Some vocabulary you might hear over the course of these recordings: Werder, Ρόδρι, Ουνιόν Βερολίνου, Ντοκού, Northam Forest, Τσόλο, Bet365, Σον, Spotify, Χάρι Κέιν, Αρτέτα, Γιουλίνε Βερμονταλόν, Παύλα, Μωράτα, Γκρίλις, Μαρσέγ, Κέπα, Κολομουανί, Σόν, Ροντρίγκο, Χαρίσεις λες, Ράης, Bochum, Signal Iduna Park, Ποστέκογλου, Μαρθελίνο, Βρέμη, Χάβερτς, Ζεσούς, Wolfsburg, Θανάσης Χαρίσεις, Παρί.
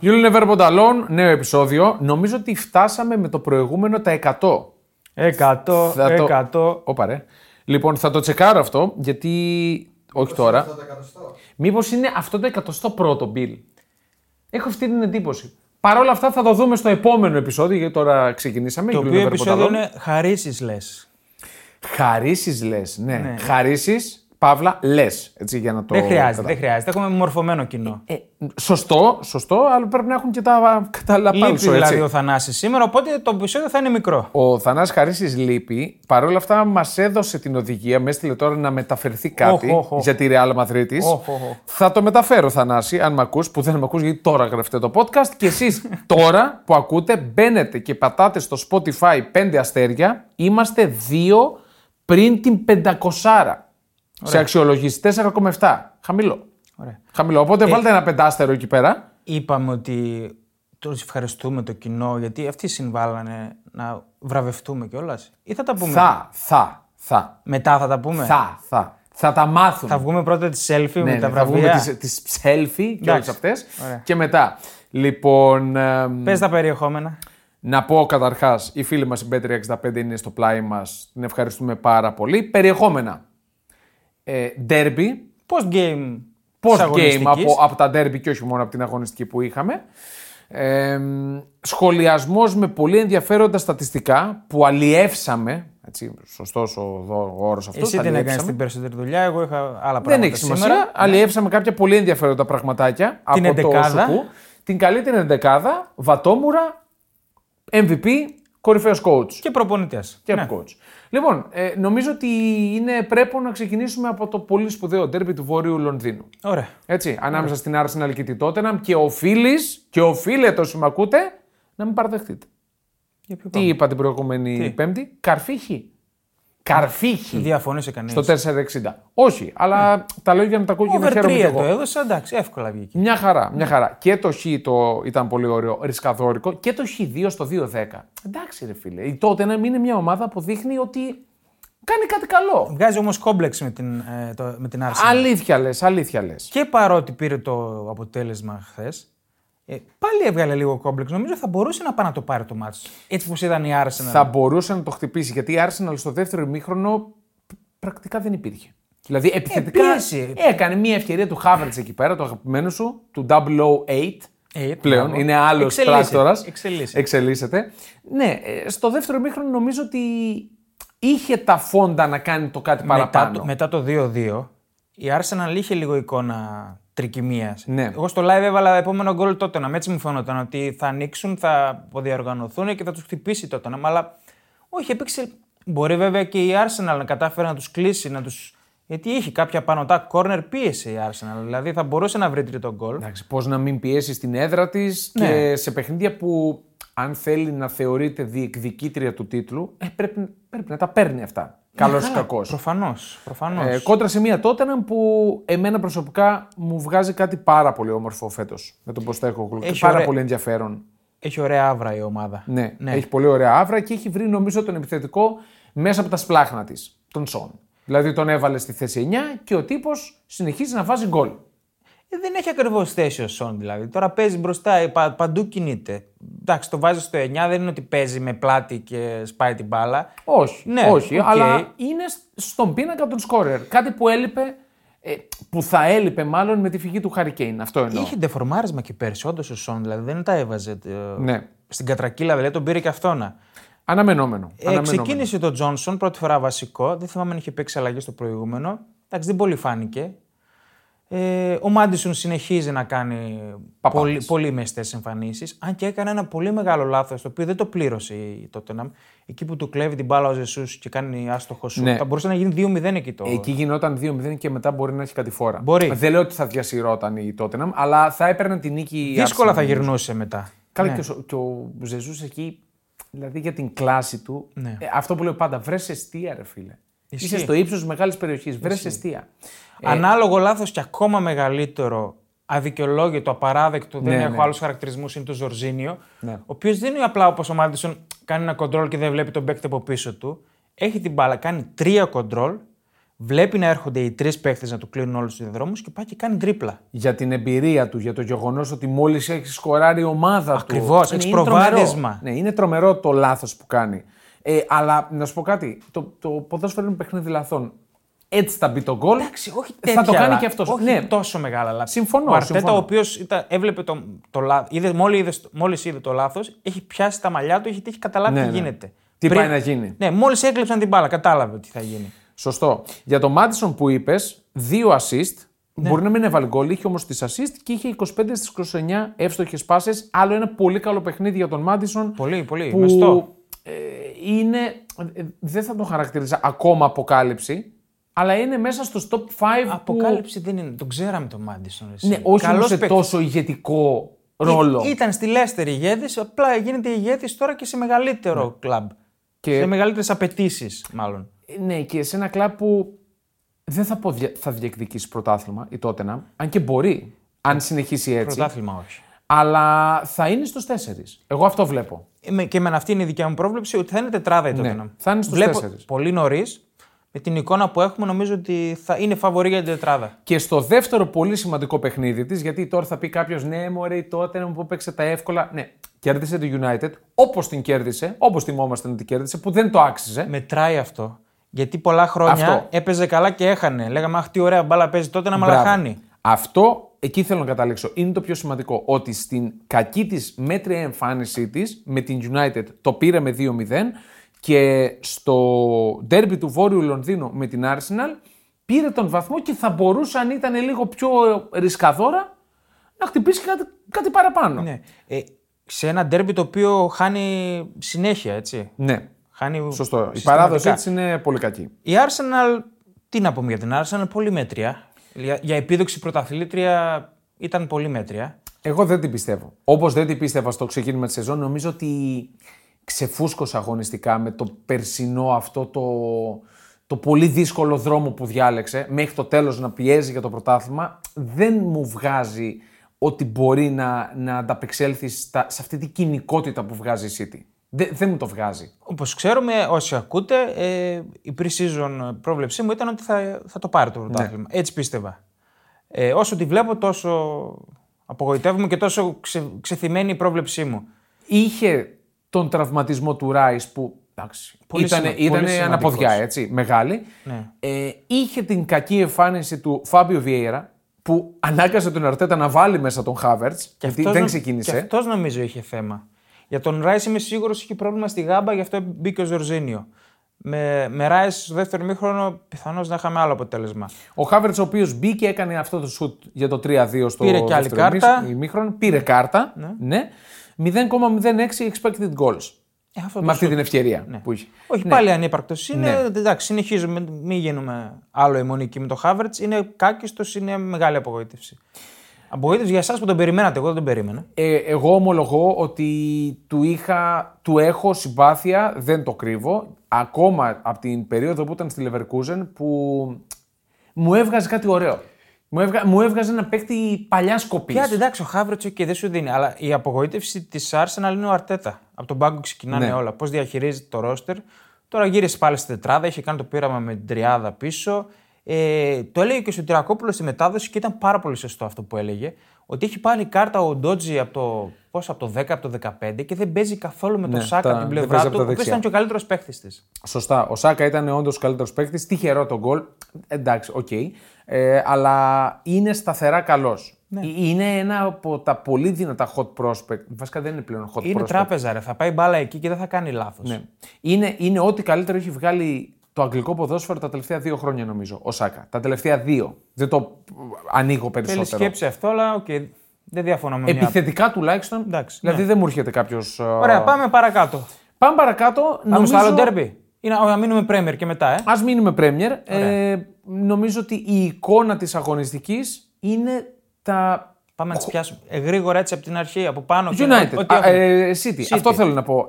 Γιουλίνε Βερμονταλόν, νέο επεισόδιο. Νομίζω ότι φτάσαμε με το προηγούμενο τα 100. 100. Όπα ρε. Λοιπόν, θα το τσεκάρω αυτό, γιατί. Όχι τώρα. Μήπως είναι αυτό το 101ο, Bill. Έχω αυτή την εντύπωση. Παρ' όλα αυτά θα το δούμε στο επόμενο επεισόδιο, γιατί τώρα ξεκινήσαμε. Το οποίο επεισόδιο είναι Χαρίσεις λες. Χαρίσεις λες, ναι. Χαρίσεις, Παύλα, λες. Έτσι, για να το... Δεν χρειάζεται. Έχουμε μορφωμένο κοινό. Σωστό, αλλά πρέπει να έχουν και τα καταλαπάνσο. Λείπει δηλαδή ο Θανάσης σήμερα, οπότε το επεισόδιο θα είναι μικρό. Ο Θανάσης Χαρίσεις λείπει. Παρ' όλα αυτά μας έδωσε την οδηγία, με έστειλε τώρα να μεταφερθεί κάτι για τη Real Madrid. Θα το μεταφέρω, Θανάση, αν με ακούς, που δεν με ακούς, γιατί τώρα γραφτεί το podcast. Και εσείς τώρα που ακούτε, μπαίνετε και πατάτε στο Spotify 5 αστέρια. Είμαστε 2 πριν την 500. Ωραία. Σε αξιολογήσει 4,7. Χαμηλό. Ωραία. Χαμηλό. Οπότε βάλτε ένα 5 εκεί πέρα. Είπαμε ότι τους ευχαριστούμε το κοινό, γιατί αυτοί συμβάλλανε να βραβευτούμε κιόλας. Ή θα τα πούμε. Θα. Μετά θα τα πούμε. Θα. Θα τα μάθουμε. Θα βγούμε πρώτα τη selfie με τα βραβεία. Θα βγούμε τις selfie και όλες αυτές. Ωραία. Και μετά. Λοιπόν. Πες τα περιεχόμενα. Να πω καταρχάς, οι φίλοι μας οι Bet365 είναι στο πλάι μας. Την ευχαριστούμε πάρα πολύ. Περιεχόμενα. Ντέρμπι. Post-game από τα ντέρμπι και όχι μόνο από την αγωνιστική που είχαμε. Σχολιασμός με πολύ ενδιαφέροντα στατιστικά που αλλιεύσαμε. Σωστός ο όρος αυτός. Εσύ δεν έκανες την περισσότερη δουλειά, εγώ είχα άλλα πράγματα. Δεν έχει σημασία. Αλλιεύσαμε κάποια πολύ ενδιαφέροντα πραγματάκια την από εντεκάδα. Το Σουκού. Την καλύτερη εντεκάδα, Βατόμουρα, MVP, κορυφαίος coach. Και προπονητές. Και coach. Λοιπόν, νομίζω ότι πρέπει να ξεκινήσουμε από το πολύ σπουδαίο ντέρμπι του Βόρειου Λονδίνου. Ωραία. Έτσι, ανάμεσα στην Arsenal και την Tottenham και οφείλε το συμμακούτε να μην παραδεχτείτε. Τι είπα την προηγούμενη Πέμπτη, Καρφίχη. Διαφωνήσε κανείς. Στο 4,60. Όχι, αλλά τα λόγια να τα ακούω και να χαίρομαι κι εγώ. Το έδωσα, εντάξει, εύκολα βγήκε. Μια χαρά. Και το Χ ήταν πολύ ωραίο, ρισκαδόρικο. Και το Χ2 στο 2,10. Εντάξει, ρε φίλε. Η Tottenham είναι μια ομάδα που δείχνει ότι κάνει κάτι καλό. Βγάζει όμως κόμπλεξ με την Arsenal. Αλήθεια λες. Και παρότι πήρε το αποτέλεσμα χθες, πάλι έβγαλε λίγο κόμπλεξ. Νομίζω θα μπορούσε να πάει να το πάρει το μάτς. Έτσι πως ήταν η Arsenal. Θα μπορούσε να το χτυπήσει, γιατί η Arsenal στο δεύτερο ημίχρονο πρακτικά δεν υπήρχε. Δηλαδή επιθετικά έκανε μια ευκαιρία του Χάβερτς εκεί πέρα, του αγαπημένου σου, του 008. Πλέον είναι άλλος πράκτορας. Εξελίσσεται. Ναι, στο δεύτερο ημίχρονο νομίζω ότι είχε τα φόντα να κάνει το κάτι παραπάνω. Μετά το 2-2 η Arsenal είχε λίγο εικόνα. Ναι. Εγώ στο live έβαλα επόμενο γκολ Tottenham. Έτσι μου φαινόταν ότι θα ανοίξουν, θα διοργανωθούν και θα τους χτυπήσει Tottenham. Αλλά όχι, έπαιξε. Μπορεί βέβαια και η Arsenal να κατάφερε να τους κλείσει, γιατί είχε κάποια πανωτά corner, πίεση η Arsenal. Δηλαδή θα μπορούσε να βρει τρίτο γκολ. Εντάξει, πώς να μην πιέσει στην έδρα της και σε παιχνίδια που αν θέλει να θεωρείται διεκδικήτρια του τίτλου, πρέπει να τα παίρνει αυτά. Καλός ή κακός. Προφανώς. Κόντρα σε μία Tottenham που εμένα προσωπικά μου βγάζει κάτι πάρα πολύ όμορφο φέτος. Με τον Ποστέκογλου. Πολύ ενδιαφέρον. Έχει ωραία άβρα η ομάδα. Ναι, έχει πολύ ωραία άβρα και έχει βρει νομίζω τον επιθετικό μέσα από τα σπλάχνα της. Τον Σόν. Δηλαδή τον έβαλε στη θέση 9 και ο τύπος συνεχίζει να βάζει γκολ. Δεν έχει ακριβώς θέση ο Σον δηλαδή. Τώρα παίζει μπροστά, παντού κινείται. Εντάξει, το βάζει στο 9, δεν είναι ότι παίζει με πλάτη και σπάει την μπάλα. Όχι, αλλά είναι στον πίνακα των σκόρερ. Κάτι που έλειπε, που θα έλειπε μάλλον με τη φυγή του Χάρι Κέιν. Αυτό εννοώ. Είχε ντεφορμάρισμα και πέρσι, όντως ο Σον δηλαδή δεν τα έβαζε. Στην κατρακύλα δηλαδή τον πήρε και αυτόνα. Αναμενόμενο. Ξεκίνησε το Τζόνσον πρώτη φορά βασικό. Δεν θυμάμαι αν είχε παίξει αλλαγή στο προηγούμενο. Εντάξει, δεν πολύ φάνηκε. Ο Μάντισον συνεχίζει να κάνει πολύ μεστές εμφανίσεις. Αν και έκανε ένα πολύ μεγάλο λάθος, το οποίο δεν το πλήρωσε η Tottenham. Εκεί που του κλέβει την μπάλα ο Ζεσούς και κάνει άστοχο σου. Θα μπορούσε να γίνει 2-0 εκεί τώρα. Εκεί γινόταν 2-0 και μετά μπορεί να έχει κατηφόρα. Δεν λέω ότι θα διασυρώταν η Tottenham, αλλά θα έπαιρνε την νίκη. Δύσκολα θα γυρνούσε μετά. Και ο Ζεσούς εκεί, δηλαδή για την κλάση του, αυτό που λέω πάντα, βρες εστία, ρε φίλε. Είσαι στο ύψος της μεγάλης περιοχής, βρες εστία. Ανάλογο λάθος και ακόμα μεγαλύτερο, αδικαιολόγητο, απαράδεκτο, δεν έχω άλλους χαρακτηρισμούς, είναι το Ζορζίνιο, ο οποίος δεν είναι απλά όπως ο Μάντισον, κάνει ένα κοντρόλ και δεν βλέπει τον παίκτη από πίσω του. Έχει την μπάλα, κάνει 3 κοντρόλ, βλέπει να έρχονται οι τρεις παίκτες να του κλείνουν όλους τους διαδρόμους και πάει και κάνει τρίπλα. Για την εμπειρία του, για το γεγονός ότι μόλις έχει σκοράρει η ομάδα του. Ακριβώς, έχει προβάδισμα. Ναι, είναι τρομερό το λάθος που κάνει. Αλλά να σου πω κάτι, το ποδόσφαιρο είναι παιχνίδι λαθών. Έτσι θα μπει το γκολ. Εντάξει, όχι τέτοια, θα το κάνει και αυτός. Όχι ναι. Τόσο μεγάλα λάθη. Συμφωνώ. Ο Αρτέτα, ο οποίος έβλεπε το λάθος, μόλις είδε το λάθος, έχει πιάσει τα μαλλιά του, έχει καταλάβει τι γίνεται. Τι πάει να γίνει. Ναι, μόλις έκλεψαν την μπάλα, κατάλαβε τι θα γίνει. Σωστό. Για τον Μάντισον που είπες, 2 assist. Ναι. Μπορεί να μην έβαλε γκολ, είχε όμως τις assist και είχε 25 στις 29 εύστοχες πάσες. Άλλο ένα πολύ καλό παιχνίδι για τον Μάντισον. Πολύ, πολύ. Μεστό. Δεν θα τον χαρακτηρίζα ακόμα αποκάλυψη. Αλλά είναι μέσα στο top 5. Αποκάλυψη που... δεν είναι. Τον ξέραμε τον Μάντισον. Ναι, όχι σε τόσο ηγετικό ρόλο. Ήταν στη Λέστερ ηγέτης, απλά γίνεται ηγέτης τώρα και σε μεγαλύτερο κλαμπ. Και... σε μεγαλύτερες απαιτήσεις, μάλλον. Ναι, και σε ένα κλαμπ που δεν θα διεκδικήσει πρωτάθλημα η Τότεναμ, αν και μπορεί, αν συνεχίσει έτσι. Πρωτάθλημα όχι. Αλλά θα είναι στους 4. Εγώ αυτό βλέπω. Και εμένα αυτή είναι η δικιά μου πρόβλεψη, ότι θα είναι τετράδα η Τότεναμ. Ναι, θα είναι στους 4. Πολύ νωρίς. Με την εικόνα που έχουμε, νομίζω ότι θα είναι φαβορή για την τετράδα. Και στο δεύτερο πολύ σημαντικό παιχνίδι της, γιατί τώρα θα πει κάποιος ναι, μωρέ, τότε να μου πω παίξε τα εύκολα. Ναι, κέρδισε το United όπως την κέρδισε, όπως θυμόμαστε να την κέρδισε, που δεν το άξιζε. Μετράει αυτό. Γιατί πολλά χρόνια έπαιζε καλά και έχανε. Λέγαμε, αχ, τι ωραία μπάλα παίζει τότε να μαλαχάνει. Αυτό εκεί θέλω να καταλήξω. Είναι το πιο σημαντικό. Ότι στην κακή της μέτρια εμφάνισή της με την United το πήρε με 2-0. Και στο ντέρμπι του Βόρειου Λονδίνου με την Arsenal πήρε τον βαθμό και θα μπορούσε, αν ήταν λίγο πιο ρισκαδόρα, να χτυπήσει κάτι παραπάνω. Ναι. Σε ένα ντέρμπι το οποίο χάνει συνέχεια, έτσι. Ναι. Χάνει σωστό. Η παράδοση έτσι είναι πολύ κακή. Η Arsenal, τι να πούμε για την Arsenal, πολύ μέτρια. Για επίδοξη πρωταθλήτρια ήταν πολύ μέτρια. Εγώ δεν την πιστεύω. Όπως δεν την πίστευα στο ξεκίνημα της σεζόν, νομίζω ότι... ξεφούσκωσα αγωνιστικά με το περσινό αυτό το πολύ δύσκολο δρόμο που διάλεξε μέχρι το τέλος να πιέζει για το πρωτάθλημα. Δεν μου βγάζει ότι μπορεί να ανταπεξέλθει σε αυτή την κοινικότητα που βγάζει η City. Δεν μου το βγάζει. Όπως ξέρουμε, όσοι ακούτε, η pre-season πρόβλεψή μου ήταν ότι θα το πάρει το πρωτάθλημα. Ναι. Έτσι πίστευα. Όσο τη βλέπω, τόσο απογοητεύομαι και τόσο ξεθυμένη η πρόβλεψή μου. Είχε... τον τραυματισμό του Ράης που ήταν αναποδιά, έτσι, μεγάλη. Ναι. Είχε την κακή εμφάνιση του Φάμπιο Βιέιρα που ανάγκασε τον Αρτέτα να βάλει μέσα τον Χάβερτς γιατί δεν ξεκίνησε. Και αυτός νομίζω είχε θέμα. Για τον Ράης είμαι σίγουρος είχε πρόβλημα στη γάμπα, γι' αυτό μπήκε ο Ζορζίνιο. Με Ράης στο δεύτερο μήχρονο πιθανώς να είχαμε άλλο αποτέλεσμα. Ο Χάβερτς ο οποίος μπήκε, έκανε αυτό το σουτ για το 3-2 στο δεύτερο μήχρονο. Πήρε κάρτα, ναι. 0,06 expected goals. Με αυτή την ευκαιρία που είχε. Όχι πάλι ανύπαρκτος είναι. Εντάξει, συνεχίζουμε, μην γίνουμε άλλο αιμονικοί με το Χάβερτς. Είναι κάκιστος, είναι μεγάλη απογοήτευση. Απογοήτευση για εσάς που τον περιμένατε, εγώ δεν τον περίμενα. Εγώ ομολογώ ότι του έχω συμπάθεια, δεν το κρύβω. Ακόμα από την περίοδο που ήταν στη Leverkusen που μου έβγαζε κάτι ωραίο. Μου έβγαζε ένα παίκτη παλιά σκοπής. Κάτι εντάξει, ο Χάβερτς και δεν σου δίνει. Αλλά η απογοήτευση της Arsenal είναι ο Αρτέτα. Από τον πάγκο ξεκινάνε όλα. Πώς διαχειρίζεται το ρόστερ. Τώρα γύρισε πάλι στη τετράδα, είχε κάνει το πείραμα με την τριάδα πίσω. Το έλεγε και στον Τυρακόπουλο στη μετάδοση και ήταν πάρα πολύ σωστό αυτό που έλεγε. Ότι έχει πάρει κάρτα ο Ντότζι από το 10, από το 15 και δεν παίζει καθόλου με τον Σάκα την πλευρά του. Ο οποίος ήταν και ο καλύτερος παίκτης της. Σωστά. Ο Σάκα ήταν όντως ο καλύτερος παίκτης. Τυχερό το γκολ. Εντάξει, οκ. Αλλά είναι σταθερά καλός. Ναι. Είναι ένα από τα πολύ δυνατά hot prospect. Βασικά δεν είναι πλέον hot prospect. Είναι τράπεζα, ρε. Θα πάει μπάλα εκεί και δεν θα κάνει λάθος. Ναι. Είναι ό,τι καλύτερο έχει βγάλει το αγγλικό ποδόσφαιρο τα τελευταία 2 χρόνια, νομίζω. Ο Σάκα. Τα τελευταία 2. Δεν το ανοίγω περισσότερο. Θέλει σκέψη αυτό, αλλά okay. Δεν διαφωνώ με αυτό. Επιθετικά τουλάχιστον. Εντάξει, δηλαδή δεν μου έρχεται κάποιος. Ωραία, πάμε παρακάτω. Πάμε στο άλλο ντέρμπι. Να μείνουμε Πρέμιερ και μετά. Ας μείνουμε Πρέμιερ. Νομίζω ότι η εικόνα της αγωνιστικής είναι τα. Πάμε να τις πιάσουμε. Γρήγορα έτσι από την αρχή, από πάνω. United. City. Αυτό θέλω να πω.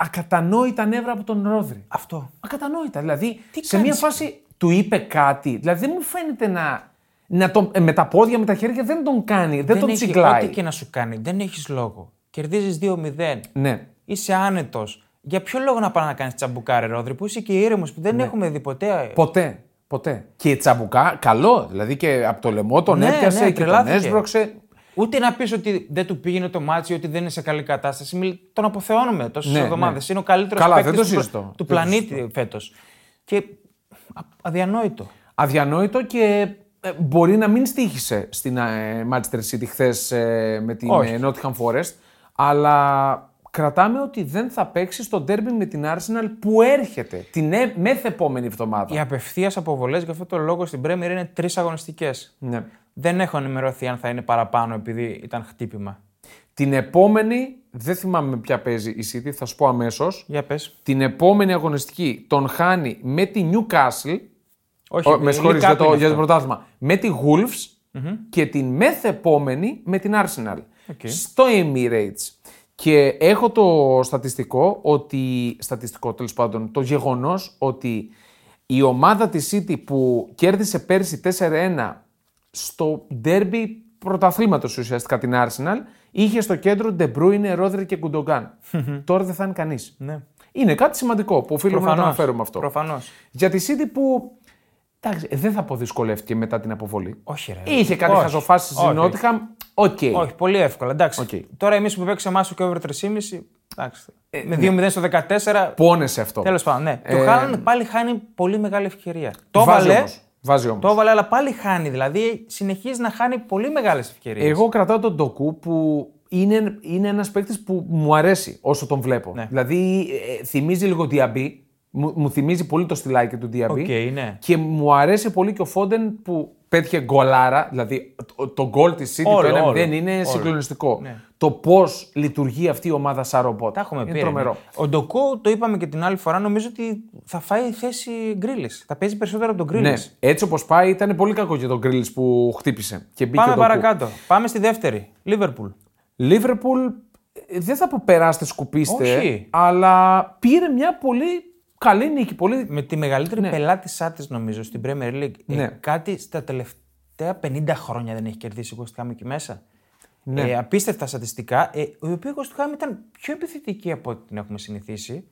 Ακατανόητα νεύρα από τον Ρόδρι. Αυτό. Ακατανόητα. Δηλαδή σε μια φάση του είπε κάτι. Δηλαδή δεν μου φαίνεται να τον, με τα πόδια, με τα χέρια δεν τον κάνει. Δεν τον τσιγκλάει. Ό,τι και να σου κάνει. Δεν έχεις λόγο. Κερδίζεις 2-0. Ναι. Είσαι άνετος. Για ποιο λόγο να πάνε να κάνεις τσαμπουκάρε, Ρόδρι, που είσαι και ήρεμος που δεν έχουμε δει ποτέ. Ποτέ. Και τσαμπουκά, καλό. Δηλαδή και από το λαιμό τον έπιασε και τον έσπρωξε. Ούτε να πεις ότι δεν του πήγαινε το μάτσι, ότι δεν είναι σε καλή κατάσταση. Τον αποθεώνουμε τόσες εβδομάδες. Είναι ο καλύτερος παίκτης του πλανήτη φέτος. Και αδιανόητο. Αδιανόητο και μπορεί να μην στοίχησε στην Manchester City χθες με την Northam Forest, αλλά κρατάμε ότι δεν θα παίξει στο ντέρμπι με την Arsenal που έρχεται την μεθεπόμενη εβδομάδα. Οι απευθείας αποβολές για αυτό το λόγο στην Premier είναι 3 αγωνιστικές. Ναι. Δεν έχω ενημερωθεί αν θα είναι παραπάνω επειδή ήταν χτύπημα. Την επόμενη, δεν θυμάμαι ποια παίζει η City, θα σου πω αμέσως. Για πες. Την επόμενη αγωνιστική τον χάνει με τη Newcastle. Όχι, με συγχωρείτε για το πρωτάθλημα. Με τη Wolves και την μεθεπόμενη με την Arsenal. Okay. Στο Emirates. Και έχω το στατιστικό, τέλος πάντων, το γεγονός ότι η ομάδα της City που κέρδισε πέρσι 4-1 στο ντέρμπι πρωταθλήματος ουσιαστικά την Arsenal, είχε στο κέντρο De Bruyne, Ρόδρι και Γκουντογκάν. Τώρα δεν θα είναι κανείς. Ναι. Είναι κάτι σημαντικό που οφείλουμε να αναφέρουμε αυτό. Προφανώς. Για τη City που εντάξει, δεν θα αποδυσκολεύτηκε μετά την αποβολή. Όχι, ρε. Είχε κάτι χαζοφάσεις στην Νότιχαμ. Okay. Όχι, πολύ εύκολα. Εντάξει. Okay. Τώρα εμείς που παίξαμε εμάς και over 3,5. Εντάξει. Με 2-0 στο 14. Πόνεσε αυτό. Τέλος πάντων, ναι. Το Χάλαν πάλι χάνει πολύ μεγάλη ευκαιρία. Το έβαλε, αλλά πάλι χάνει. Δηλαδή συνεχίζει να χάνει πολύ μεγάλες ευκαιρίες. Εγώ κρατάω τον Ντοκού που είναι ένας παίκτης που μου αρέσει όσο τον βλέπω. Ναι. Δηλαδή θυμίζει λίγο Διαμπή. Μου θυμίζει πολύ το στυλάκι του Διαμπή. Okay, ναι. Και μου αρέσει πολύ και ο Φόντεν που πέτυχε γκολάρα, δηλαδή το γκολ της City το 1-0 είναι συγκλονιστικό. Ναι. Το πώς λειτουργεί αυτή η ομάδα σαν ρομπότ. Τα έχουμε πει. Τρομερό. Ο Ντοκού, το είπαμε και την άλλη φορά, νομίζω ότι θα φάει θέση Γκρίλις. Θα παίζει περισσότερο από τον Γκρίλις. Ναι. Έτσι όπως πάει, ήταν πολύ κακό για τον Γκρίλις που χτύπησε. Και μπήκε. Πάμε παρακάτω. Πάμε στη δεύτερη. Λίβερπουλ, δεν θα πω περάστε, σκουπίστε, αλλά πήρε μια πολύ. Καλή νίκη, πολύ. Με τη μεγαλύτερη πελάτησά της, νομίζω, στην Premier League. Ναι. Κάτι στα τελευταία 50 χρόνια δεν έχει κερδίσει η Κοστιχάμ εκεί μέσα. Ναι. Απίστευτα στατιστικά. Η οποία η Κοστιχάμ ήταν πιο επιθετική από ό,τι την έχουμε συνηθίσει.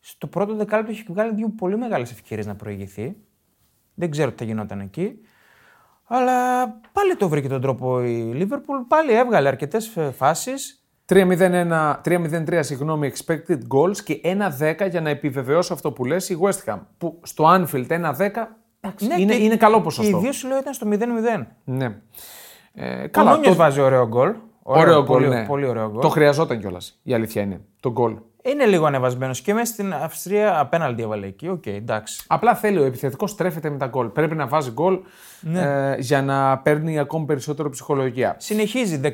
Στο πρώτο δεκάλεπτο έχει βγάλει δύο πολύ μεγάλες ευκαιρίες να προηγηθεί. Δεν ξέρω τι θα γινόταν εκεί. Αλλά πάλι το βρήκε τον τρόπο η Liverpool. Πάλι έβγαλε αρκετές φάσεις. 3-0-3 συγγνώμη, expected goals και 1-10 για να επιβεβαιώσω αυτό που λες η West Ham. Που στο Anfield 1-10 είναι καλό ποσοστό. Και ιδίως λέω ήταν στο 0-0. Ναι. Καλά, το βάζει ωραίο γκολ. Πολύ ωραίο γκολ. Το χρειαζόταν κιόλας. Η αλήθεια είναι. Το γκολ. Είναι λίγο ανεβασμένος και μέσα στην Αυστρία απέναντι έβαλε εκεί. Εντάξει. Απλά θέλει ο επιθετικός στρέφεται με τα γκολ. Πρέπει να βάζει γκολ για να παίρνει ακόμη περισσότερο ψυχολογία. Συνεχίζει 17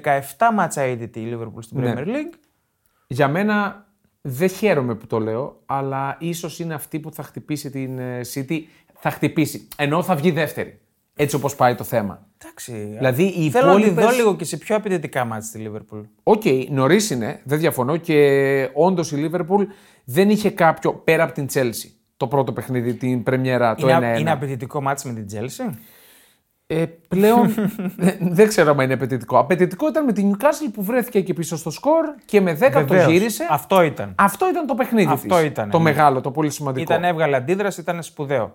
μάτσα ήττητη η Liverpool στην Premier League. Για μένα δεν χαίρομαι που το λέω, αλλά ίσως είναι αυτή που θα χτυπήσει την City. Θα χτυπήσει. Ενώ θα βγει δεύτερη. Έτσι όπως πάει το θέμα. Εντάξει. Δηλαδή, θέλω να δω λίγο και σε πιο απαιτητικά μάτς στη Liverpool. Νωρίς είναι, δεν διαφωνώ και όντως η Liverpool δεν είχε κάποιο πέρα από την Chelsea. Το πρώτο παιχνίδι, την πρεμιέρα, το 1-1. Είναι απαιτητικό μάτς με την Chelsea. Πλέον δεν ξέρω αν είναι απαιτητικό. Απαιτητικό ήταν με την Newcastle που βρέθηκε εκεί πίσω στο σκορ και με 10 το γύρισε. Αυτό ήταν το παιχνίδι της. Το μεγάλο, το πολύ σημαντικό. Έβγαλε αντίδραση, ήταν σπουδαίο.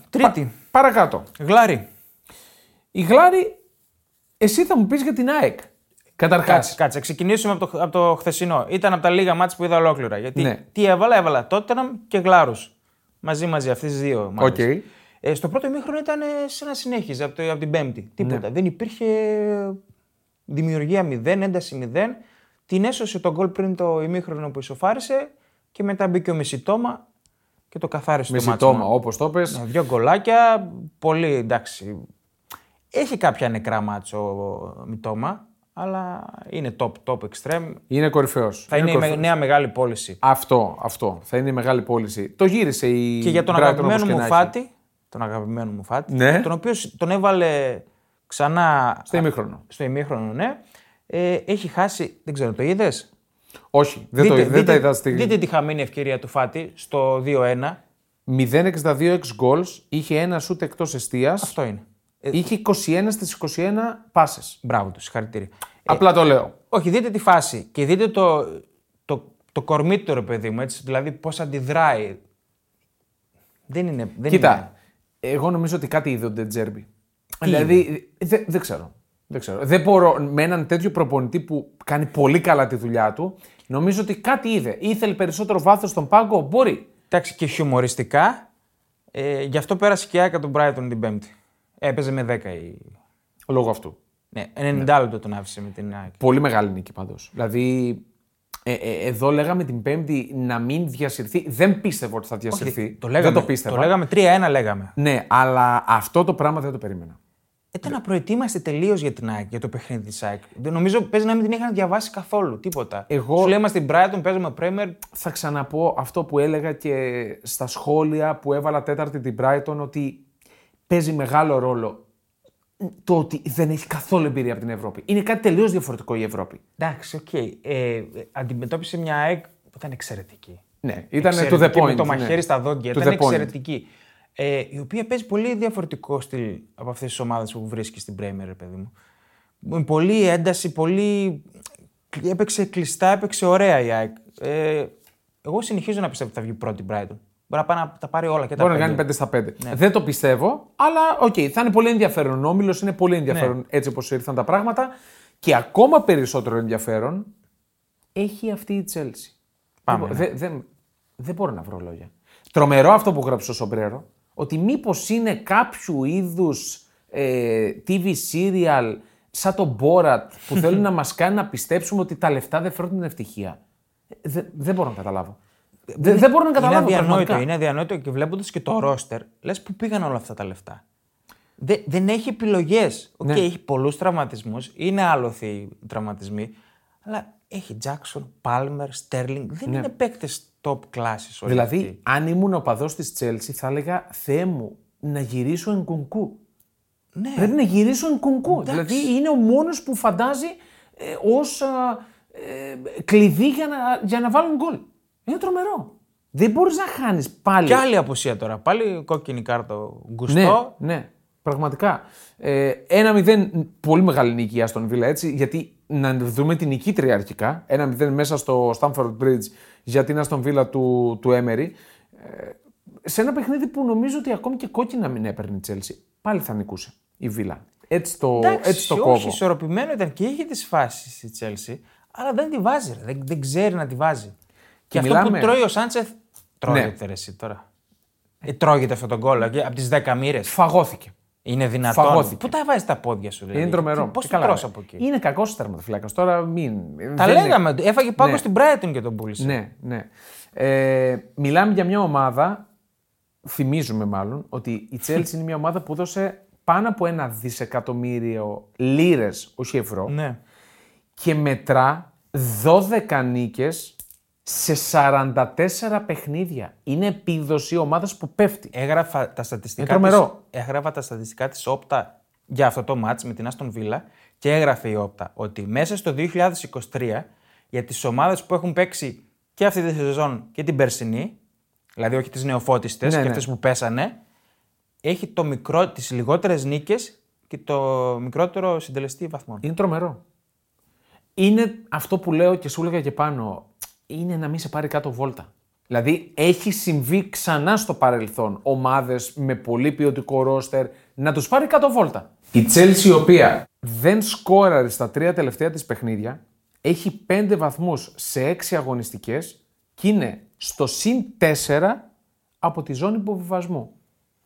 τρίτη. Παρακάτω. Γλάρι. Η Γλάρι, εσύ θα μου πεις για την ΑΕΚ. Καταρχάς. Κάτσε, ξεκινήσουμε από το χθεσινό. Ήταν από τα λίγα μάτς που είδα ολόκληρα. Γιατί τι έβαλα Tottenham και Γλάρους. Μαζί, αυτές τις δύο μάλιστα. Okay. Στο πρώτο ημίχρονο ήταν σαν να συνέχιζε από την Πέμπτη. Τίποτα. Ναι. Δεν υπήρχε δημιουργία 0, ένταση 0. Την έσωσε τον γκολ πριν το ημίχρονο που ισοφάρισε και μετά μπήκε ο Μισιτόμα. Και το καθάρισε το μάτσο. Όπως το πες. Ναι, δύο γκολάκια, πολύ εντάξει. Έχει κάποια νεκρά μάτσο ο Μιτόμα, αλλά είναι top extreme. Είναι κορυφαίος. Θα είναι η νέα μεγάλη πώληση. Αυτό. Θα είναι η μεγάλη πώληση. Το γύρισε η. Και για τον αγαπημένο μου Φάτη. Ναι. Τον οποίο τον έβαλε ξανά. Στο ημίχρονο. Ναι. Έχει χάσει. Δεν ξέρω, το είδες. Όχι, δεν τα είδα στη. Δείτε τη χαμένη ευκαιρία του Φάτη στο 2-1. 0,62 εξ goals. Είχε ένα σούτ εκτός εστίας. Αυτό είναι. Είχε 21 στις 21 πάσες. Μπράβο του, συγχαρητήρια. Απλά το λέω. Όχι, δείτε τη φάση και δείτε το κορμί του, ρε παιδί μου, έτσι, δηλαδή πώς αντιδράει. Κοίτα, εγώ νομίζω ότι κάτι είδε ο Ντετζέρμπι. Δηλαδή, δεν ξέρω. Δεν μπορώ, με έναν τέτοιο προπονητή που κάνει πολύ καλά τη δουλειά του, νομίζω ότι κάτι είδε. Ήθελε περισσότερο βάθος στον πάγκο, μπορεί. Εντάξει, και χιουμοριστικά, γι' αυτό πέρασε και η ΑΕΚ τον Brighton την Πέμπτη. Έπαιζε με 10 η. Λόγω αυτού. Ναι, 90 λεπτό τον άφησε με την ΑΕΚ. Πολύ μεγάλη νίκη πάντως. Δηλαδή, εδώ λέγαμε την Πέμπτη να μην διασυρθεί. Δεν πίστευα ότι θα διασυρθεί. Όχι, δεν το πίστευα. Το λέγαμε 3-1 λέγαμε. Ναι, αλλά αυτό το πράγμα δεν το περίμενα. Να προετοίμαστε τελείως για την ΑΕΚ, για το παιχνίδι της ΑΕΚ. Νομίζω παίζει να μην την είχαν διαβάσει καθόλου τίποτα. Σου λέμε στην Brighton, παίζουμε Premier. Θα ξαναπώ αυτό που έλεγα και στα σχόλια που έβαλα τέταρτη την Brighton, ότι παίζει μεγάλο ρόλο το ότι δεν έχει καθόλου εμπειρία από την Ευρώπη. Είναι κάτι τελείως διαφορετικό η Ευρώπη. Εντάξει, οκ. Αντιμετώπισε μια ΑΕΚ που ήταν εξαιρετική. Ναι, ήταν to the point. Με το μαχαίρι στα δόντια, ήταν εξαιρετική. Η οποία παίζει πολύ διαφορετικό στυλ από αυτές τις ομάδες που βρίσκει στην Πρέμιερ, ρε παιδί μου. Με πολλή ένταση, πολύ. Έπαιξε κλειστά, έπαιξε ωραία η ΑΕΚ. Εγώ συνεχίζω να πιστεύω ότι θα βγει πρώτη Brighton. Μπορεί να τα πάρει όλα και τα. Μπορεί να κάνει 5 στα 5. Ναι. Δεν το πιστεύω, αλλά okay, θα είναι πολύ ενδιαφέρον. Ο όμιλος είναι πολύ ενδιαφέρον, ναι, έτσι όπως ήρθαν τα πράγματα. Και ακόμα περισσότερο ενδιαφέρον έχει αυτή η Chelsea. Πάμε. Δεν μπορώ να βρω λόγια. Τρομερό αυτό που γράψω στο Σομπρέρο, ότι μήπως είναι κάποιου είδους TV serial σαν τον Μπόρατ που θέλουν να μας κάνει να πιστέψουμε ότι τα λεφτά δεν φέρνουν την ευτυχία. Δεν μπορώ να καταλάβω. Δεν μπορώ να καταλάβω. Είναι αδιανόητο και βλέποντας και το ρόστερ, λες που πήγαν όλα αυτά τα λεφτά. Δεν έχει επιλογές. Ναι. Έχει πολλούς τραυματισμούς, είναι άλλοθοι οι τραυματισμοί, αλλά έχει Τζάκσον, Πάλμερ, Στέρλινγκ. Δεν είναι παίκτες top classes. Δηλαδή, αυτοί. Αν ήμουν οπαδός της Chelsea, θα έλεγα Θεέ μου να γυρίσω εν κουνκού. Ναι. Πρέπει να γυρίσω εν κουνκού. Δηλαδή, είναι ο μόνος που φαντάζει ως κλειδί για να βάλουν γκολ. Είναι τρομερό. Δεν μπορείς να χάνεις πάλι. Και άλλη απουσία τώρα. Πάλι κόκκινη κάρτα. Γκουστό. Ναι. Πραγματικά. 1-0, πολύ μεγάλη νίκη η Αστον Βίλα, έτσι, γιατί να δούμε την νικήτρια αρχικά. 1-0 μέσα στο Stamford Bridge για την Αστον Βίλα του Έμερι. Σε ένα παιχνίδι που νομίζω ότι ακόμη και κόκκινα μην έπαιρνε η Τσέλσι, πάλι θα νικούσε η Βίλα. Έτσι το κόβω. Όχι, ισορροπημένο ήταν και είχε τις φάσεις η Τσέλσι, αλλά δεν τη βάζει. Δεν ξέρει να τη βάζει. Και αυτό που τρώει ο Σάντσεθ. Τρώγεται εσύ τώρα. Τρώγεται αυτόν τον κόλλο από τις 10 μοίρες. Φαγώθηκε. Είναι δυνατόν. Φαγώθηκε. Πού τα βάζει τα πόδια σου, δηλαδή. Είναι τρομερό. Πώς το τρως από εκεί. Είναι κακός ο τερματοφυλάκας. Τώρα μην. Τα λέγαμε. Έφαγε πάγκο στην Brighton και τον πούλησε. Ναι. Μιλάμε για μια ομάδα. Θυμίζουμε μάλλον ότι η Chelsea είναι μια ομάδα που δώσε πάνω από 1 δισεκατομμύριο λίρες, όχι ευρώ. Ναι. Και μετρά 12 νίκες σε 44 παιχνίδια. Είναι επίδοση ομάδας που πέφτει. Έγραφα τα στατιστικά της Όπτα για αυτό το μάτς με την Άστον Βίλα και έγραφε η Όπτα ότι μέσα στο 2023 για τις ομάδες που έχουν παίξει και αυτή τη σεζόν και την περσινή, δηλαδή όχι τις νεοφώτιστες και αυτές που πέσανε, έχει τις λιγότερες νίκες και το μικρότερο συντελεστή βαθμών. Είναι τρομερό. Είναι αυτό που λέω και σου έλεγα και πάνω. Είναι να μην σε πάρει κάτω βόλτα. Δηλαδή, έχει συμβεί ξανά στο παρελθόν ομάδες με πολύ ποιοτικό ρόστερ να τους πάρει κάτω βόλτα. Η Chelsea, η οποία δεν σκόραρε στα 3 τελευταία της παιχνίδια, έχει 5 βαθμούς σε 6 αγωνιστικές και είναι στο συν 4 από τη ζώνη υποβιβασμού.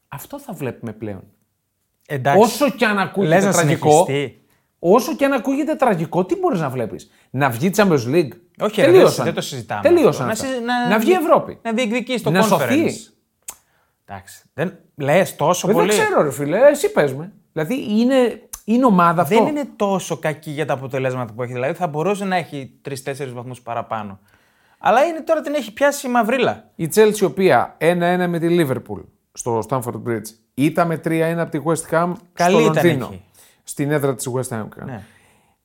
Αυτό θα βλέπουμε πλέον. Εντάξει. Όσο και αν ακούγεται τραγικό, τι μπορείς να βλέπεις? Να βγει Champions League? Όχι, δεν το συζητάμε. Τελείωσαν. Να βγει η Ευρώπη. Να διεκδικήσει το conference. Να σωθεί. Εντάξει. Δεν λες τόσο πολύ. Δεν ξέρω, ρε φίλε, εσύ πες με. Δηλαδή είναι Είναι ομάδα αυτό. Δεν είναι τόσο κακή για τα αποτελέσματα που έχει. Δηλαδή θα μπορούσε να έχει 3-4 βαθμούς παραπάνω. Αλλά είναι τώρα την έχει πιάσει η μαυρίλα. Η Chelsea, η οποία 1-1 με τη Liverpool στο Stamford Bridge. Ήταν με 3-1 από τη West Ham. Καλή στο Λονδίνο. Εκεί. Στην έδρα της West Ham. Ναι.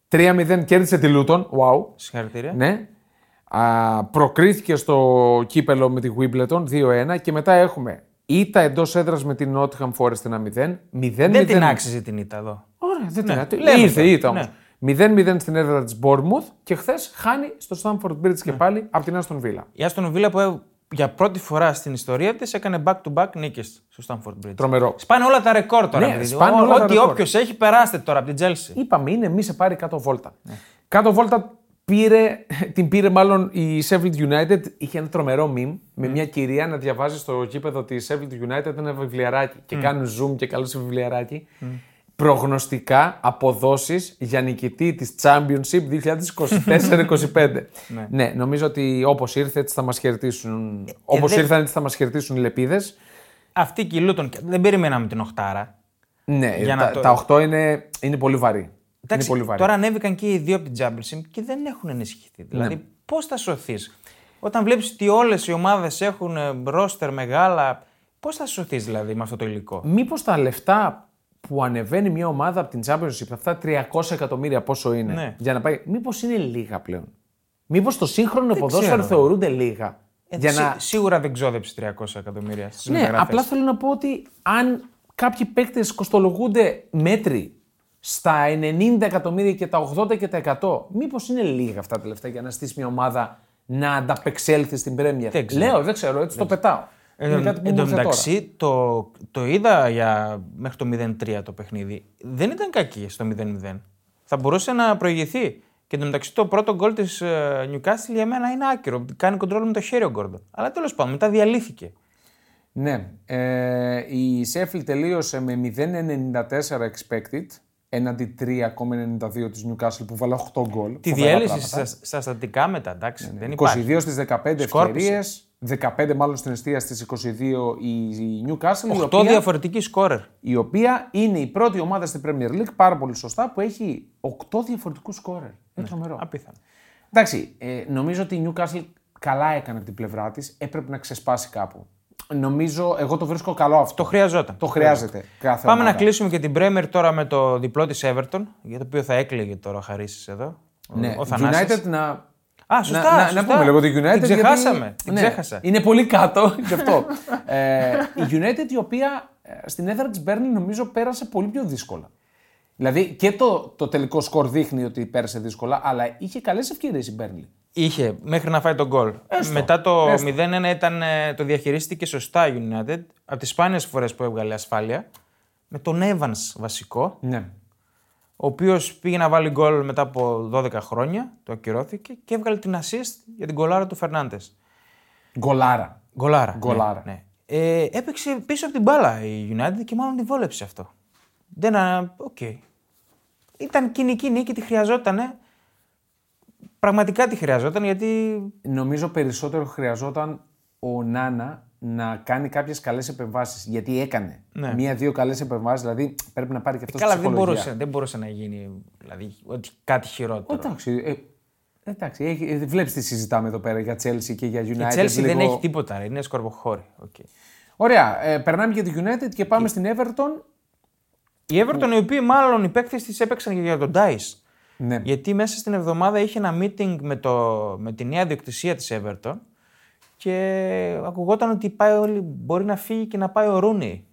3-0 κέρδισε τη Luton. Wow. Συγχαρητήρια. Ναι. Προκρίθηκε στο κύπελο με τη Wimbledon 2-1 και μετά έχουμε ήττα εντός έδρας με την Northam Forest 1-0. Δεν την άξιζε την ήττα εδώ. Ωραία, δεν την άξιζε. Ήρθε η ήττα όμως. 0-0 στην έδρα της Bournemouth και χθες χάνει στο Stamford Bridge και πάλι από την Aston Villa. Η Aston Villa που για πρώτη φορά στην ιστορία της έκανε back-to-back νίκες στο Stamford Bridge. Τρομερό. Σπάνε όλα τα ρεκόρ τώρα. Ναι, ό,τι όποιος έχει περάστε τώρα από την Chelsea. Είπαμε είναι μη σε πάρει κάτω βόλτα. Κάτω βόλτα. Την πήρε μάλλον η Sheffield United, είχε ένα τρομερό meme με μια κυρία να διαβάζει στο γήπεδο της Sheffield United ένα βιβλιαράκι και κάνουν zoom και καλούσε βιβλιαράκι προγνωστικά αποδόσεις για νικητή της Championship 2024-2025. Ναι, νομίζω ότι όπως ήρθε έτσι θα μας χαιρετήσουν, όπως ήρθαν έτσι θα μας χαιρετήσουν οι λεπίδες. Αυτή και η Luton, δεν περιμέναμε την οχτάρα. Ναι, τα οχτώ είναι πολύ βαρύ. Εντάξει, τώρα ανέβηκαν και οι δύο από την Championship και δεν έχουν ενισχυθεί. Ναι. Δηλαδή, πώς θα σωθείς, όταν βλέπεις ότι όλες οι ομάδες έχουν ρόστερ μεγάλα, πώς θα σωθείς δηλαδή με αυτό το υλικό. Μήπως τα λεφτά που ανεβαίνει μια ομάδα από την Championship, αυτά 300 εκατομμύρια πόσο είναι, ναι, για να πάει, μήπως είναι λίγα πλέον. Μήπως το σύγχρονο ποδόσφαιρο θεωρούνται λίγα. Σίγουρα δεν ξόδεψε 300 εκατομμύρια στις μεταγραφές. Ναι, απλά θέλω να πω ότι αν κάποιοι παίκτες κοστολογούνται μέτρη. Στα 90 εκατομμύρια και τα 80 και τα 100. Μήπως είναι λίγα αυτά τα λεφτά για να στήσει μια ομάδα να ανταπεξέλθει στην Πρέμιερ. Λέω, δεν ξέρω, έτσι δεν το πετάω. Εν τω μεταξύ, το είδα μέχρι το 0-3 το παιχνίδι. Δεν ήταν κακή στο 0-0. Θα μπορούσε να προηγηθεί. Και εν τω μεταξύ, το πρώτο γκολ της Newcastle για μένα είναι άκυρο. Κάνει κοντρόλ με το χέρι ο Gordon. Αλλά τέλος πάντων, μετά διαλύθηκε. Ναι. Η Sheffield τελείωσε με 0-94 expected. Έναντι 3,92 της Newcastle που βάλα 8 γκολ. Τη διέλυσε στα στατικά μετά, εντάξει. Ναι. 22 στις 15 ευκαιρίες, 15 μάλλον στην εστία στις 22 η Newcastle. 8 διαφορετικοί σκόρερ. Η οποία είναι η πρώτη ομάδα στην Premier League, πάρα πολύ σωστά, που έχει 8 διαφορετικούς σκόρερ. Είναι τρομερό. Απίθανο. Εντάξει, νομίζω ότι η Newcastle καλά έκανε από την πλευρά της, έπρεπε να ξεσπάσει κάπου. Νομίζω, εγώ το βρίσκω καλό αυτό. Το χρειαζόταν. Το χρειάζεται κάθε Πάμε ομάδα. Να κλείσουμε και την Πρέμερ τώρα με το διπλό της Everton, για το οποίο θα έκλαιγε τώρα ο Χαρίσεις εδώ. Ναι, ο United να... Α, σωστά, να πούμε λίγο το United. Την ξεχάσαμε. Ξέχασα. Είναι πολύ κάτω γι' αυτό. Η United η οποία στην έδρα της Μπέρνλι νομίζω πέρασε πολύ πιο δύσκολα. Δηλαδή και το τελικό σκορ δείχνει ότι πέρασε δύσκολα, αλλά είχε καλές ευκαιρίες η Μπέρνλι. Είχε, μέχρι να φάει τον γκολ. Μετά το 0-1 το διαχειρίστηκε σωστά η United, από τις σπάνιες φορές που έβγαλε ασφάλεια, με τον Evans βασικό, ναι, ο οποίος πήγε να βάλει γκολ μετά από 12 χρόνια, το ακυρώθηκε και έβγαλε την assist για την γκολάρα του Φερνάντες. Γκολάρα. Ναι. Έπαιξε πίσω από την μπάλα η United και μάλλον τη βόλεψε αυτό. Ήταν κοινική νίκη, τη χρειαζότανε. Πραγματικά τη χρειαζόταν, γιατί... Νομίζω περισσότερο χρειαζόταν ο Νάνα να κάνει κάποιες καλές επεμβάσεις. Γιατί έκανε. Ναι. Μία-δύο καλές επεμβάσεις, δηλαδή πρέπει να πάρει και αυτό στην ψυχολογία. Καλά, δεν μπορούσε να γίνει δηλαδή, κάτι χειρότερο. Εντάξει, βλέπεις τι συζητάμε εδώ πέρα για Chelsea και για United. Η Chelsea δεν έχει τίποτα, είναι σκορποχώρη. Okay. Ωραία, περνάμε για τη United και πάμε στην Everton. Η Everton, οι οποίοι μάλλον οι παίκτες της έπαιξαν και για τον Dice. Ναι. Γιατί μέσα στην εβδομάδα είχε ένα meeting με τη νέα διοκτησία της Everton και ακουγόταν ότι μπορεί να φύγει και να πάει ο Ρούνι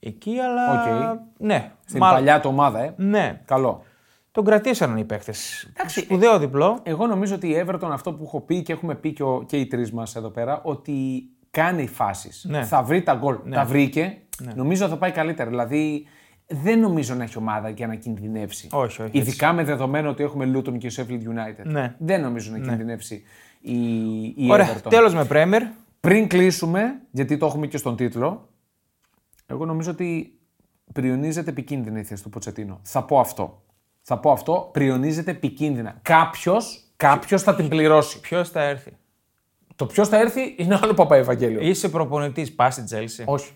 εκεί, αλλά... Ναι, στην παλιά του ομάδα, Ναι. Καλό. Τον κρατήσαν οι παίχτες. Σπουδαίο διπλό. Εγώ νομίζω ότι η Everton, αυτό που έχω πει και έχουμε πει και οι τρεις μας εδώ πέρα, ότι κάνει φάσεις. Ναι. Θα βρει τα γκολ. Ναι. Τα βρήκε. Ναι. Νομίζω θα πάει καλύτερα. Δηλαδή... Δεν νομίζω να έχει ομάδα για να κινδυνεύσει. Όχι, ειδικά έτσι, με δεδομένο ότι έχουμε Luton και Sheffield United. Ναι. Δεν νομίζω να κινδυνεύσει η Everton. Τέλος με Πρέμερ. Πριν κλείσουμε, γιατί το έχουμε και στον τίτλο, εγώ νομίζω ότι πριονίζεται επικίνδυνα η θέση του Ποτσετίνο. Θα πω αυτό, πριονίζεται επικίνδυνα. Κάποιος θα την πληρώσει. Ποιος θα έρθει. Το ποιος θα έρθει είναι άλλο Παπαευαγγέλιο. Είσαι προπονητής, πας στην Chelsea. Όχι.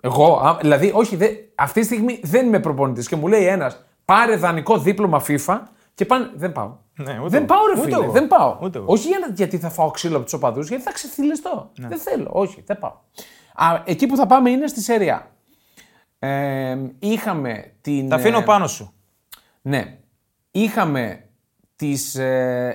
Εγώ, δηλαδή, όχι, αυτή τη στιγμή δεν είμαι προπονητής και μου λέει ένας πάρε δανεικό δίπλωμα FIFA και πάνε. Δεν πάω. Ναι, δεν πάω, ρε φίλε. Δεν πάω. Όχι γιατί θα φάω ξύλο από τους οπαδούς, γιατί θα ξεθυλιστώ. Ναι. Δεν θέλω. Όχι, δεν πάω. Εκεί που θα πάμε είναι στη Serie A. Είχαμε την. Τα αφήνω πάνω σου. Ναι. Είχαμε τις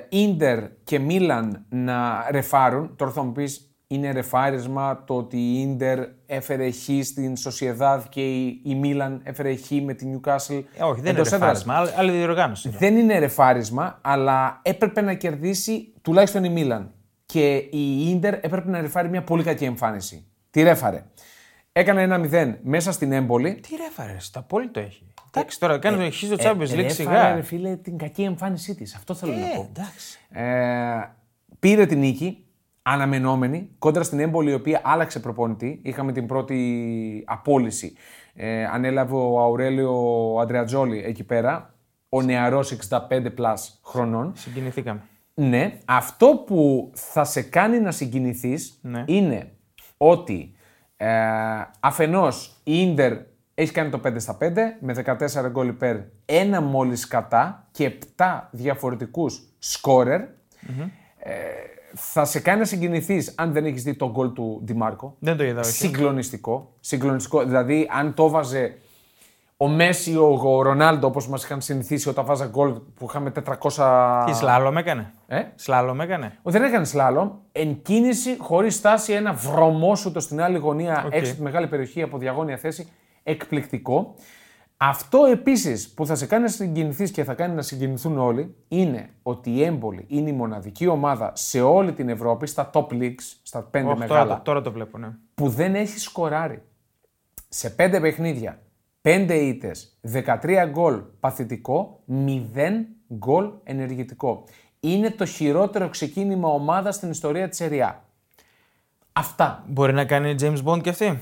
Ίντερ και Μίλαν να ρεφάρουν. Τώρα θα μου πεις, είναι ρεφάρισμα το ότι η Ίντερ έφερε χ στην Σοσιεδάδ και η Μίλαν έφερε χ με την Νιουκάσλ. Όχι, δεν είναι ρεφάρισμα, άλλη διοργάνωση. Δεν είναι ρεφάρισμα, αλλά έπρεπε να κερδίσει τουλάχιστον η Μίλαν. Και η Ίντερ έπρεπε να ρεφάρει μια πολύ κακή εμφάνιση. Τη ρέφαρε. Έκανε 1-0 μέσα στην έμπολη. Τι ρέφαρε, το απόλυτο έχει. Εντάξει, τώρα κάνει το χ στο Champions League σιγά. Ρε φίλε, την κακή εμφάνισή τη. Αυτό θέλω να πω. Πήρε την νίκη. Αναμενόμενη, κόντρα στην έμπολη η οποία άλλαξε προπονητή. Είχαμε την πρώτη απόλυση. Ανέλαβε ο Αουρέλιο Αντρεατζόλη εκεί πέρα, ο νεαρός 65 πλάς χρονών. Συγκινηθήκαμε. Ναι. Αυτό που θα σε κάνει να συγκινηθείς είναι ότι αφενός η Ίντερ έχει κάνει το 5-5 με 14 γκολ υπέρ, ένα μόλις κατά και 7 διαφορετικούς σκόρερ. Mm-hmm. Θα σε κάνει να συγκινηθείς αν δεν έχεις δει τον γκολ του Ντιμάρκο. Δεν το είδα, όχι. Συγκλονιστικό. Δηλαδή, αν το βάζε ο Μέση, ο Ρονάλντο, όπως μας είχαν συνηθίσει όταν βάζα γκολ που είχαμε 400. Τι σλάλομ έκανε. Σλάλομ έκανε. Δεν έκανε σλάλομ. Εν κίνηση, χωρίς στάση, ένα βρωμόσουτο στην άλλη γωνία, έξω από τη μεγάλη περιοχή, από διαγώνια θέση. Εκπληκτικό. Αυτό επίσης που θα σε κάνει να συγκινηθείς και θα κάνει να συγκινηθούν όλοι είναι ότι η Έμπολη είναι η μοναδική ομάδα σε όλη την Ευρώπη, στα top leagues, στα 5 μεγάλα. Τώρα το βλέπω, ναι. Που δεν έχει σκοράρει. Σε 5 παιχνίδια, 5 ήττες, 13 γκολ παθητικό, 0 γκολ ενεργητικό. Είναι το χειρότερο ξεκίνημα ομάδα στην ιστορία της Serie A. Αυτά. Μπορεί να κάνει James Bond και αυτή.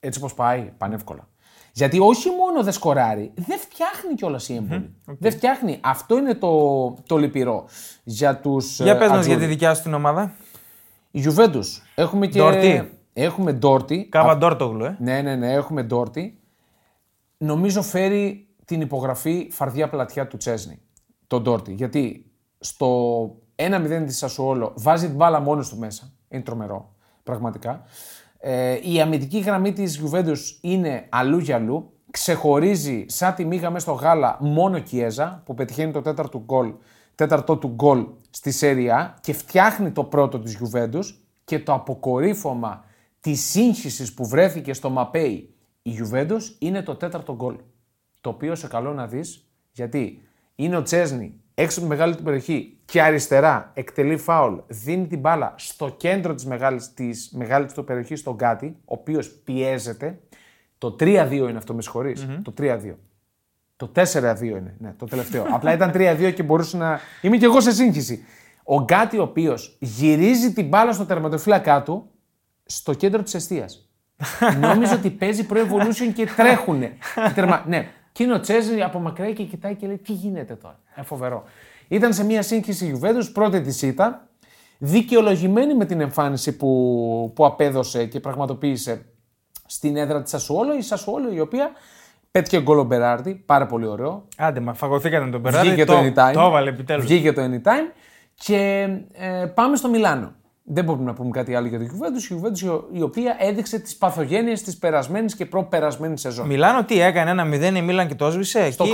Έτσι όπως πάει, πανεύκολα. Γιατί όχι μόνο δεν σκοράρει, δεν φτιάχνει κιόλας η έμπολη. Okay. Δεν φτιάχνει. Αυτό είναι το λυπηρό για τους. Για πες μας για τη δικιά σου την ομάδα. Η Γιουβέντους. Έχουμε και. Ντόρτι. Έχουμε Ντόρτι. Κάβα Ντόρτογλου, Ναι, έχουμε Ντόρτι. Νομίζω φέρει την υπογραφή φαρδιά πλατιά του Τσέσνη. Τον Ντόρτι. Γιατί στο 1-0 της Σασουόλο βάζει την μπάλα μόνος του μέσα. Είναι τρομερό. Πραγματικά. Η αμυντική γραμμή της Γιουβέντους είναι αλλού για αλλού. Ξεχωρίζει σαν τη μύγα μέσα στο γάλα μόνο Κιέζα που πετυχαίνει το τέταρτο του γκολ στη Serie A και φτιάχνει το πρώτο της Γιουβέντους και το αποκορύφωμα της σύγχυσης που βρέθηκε στο Μαπέι η Γιουβέντους είναι το τέταρτο γκολ. Το οποίο σε καλό να δεις γιατί είναι ο Τσέσνη έξω από τη μεγάλη του περιοχή και αριστερά εκτελεί φάουλ, δίνει την μπάλα στο κέντρο της μεγάλης του περιοχής στον Γκάτι, ο οποίος πιέζεται. Το 3-2 είναι αυτό, με συγχωρείς. Mm-hmm. Το 3-2. Το 4-2 είναι, ναι, το τελευταίο. Απλά ήταν 3-2 και μπορούσε να. Είμαι κι εγώ σε σύγχυση. Ο Γκάτι, ο οποίος γυρίζει την μπάλα στο τερματοφύλακά του, στο κέντρο της εστίας. Νόμιζε ότι παίζει Pro Evolution και τρέχουνε. Ναι. Και είναι ο Τσέζι από μακριά και κοιτάει και λέει: τι γίνεται τώρα. Φοβερό. Ήταν σε μια σύγχυση η Γιουβέντους, πρώτη της ήττα, δικαιολογημένη με την εμφάνιση που απέδωσε και πραγματοποίησε στην έδρα της Σασουόλο. Η Σασουόλο η οποία πέτυχε γκολ ο Μπεράρντι, πάρα πολύ ωραίο. Άντε, μα φαγωθήκανε τον Μπεράρντι. Βγήκε το anytime. Το έβαλε επιτέλους. Βγήκε το anytime. Και πάμε στο Μιλάνο. Δεν μπορούμε να πούμε κάτι άλλο για την Γιουβέντους. Η Γιουβέντους η οποία έδειξε τις παθογένειες της περασμένης και προπερασμένης σεζόν. Μιλάνο τι έκανε, 1-0 η Μίλαν και το έσβησε. Στο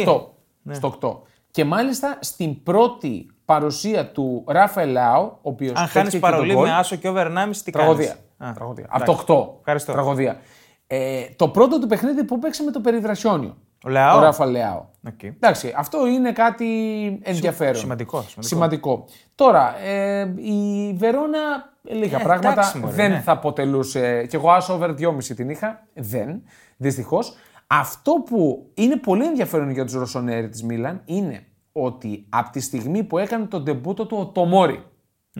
8. Και μάλιστα στην πρώτη παρουσία του Ράφαελ Λάου, ο οποίος. Αν χάνεις παρολί με άσο και over 1,5, τι τραγωδία. Από το 8. Ευχαριστώ. Τραγωδία. Το πρώτο του παιχνίδι που παίξε με το Περιδρασιόνιο. Ο Ράφαελ Λάου. Okay. Εντάξει, αυτό είναι κάτι ενδιαφέρον. Σημαντικό. Τώρα, η Βερόνα λίγα πράγματα εντάξει, δεν θα αποτελούσε. Κι εγώ άσο over 2,5 την είχα. Δεν. Δυστυχώς. Αυτό που είναι πολύ ενδιαφέρον για τους Ρωσονέρι της Μίλαν είναι ότι από τη στιγμή που έκανε τον ντεμπούτο του το Μόρι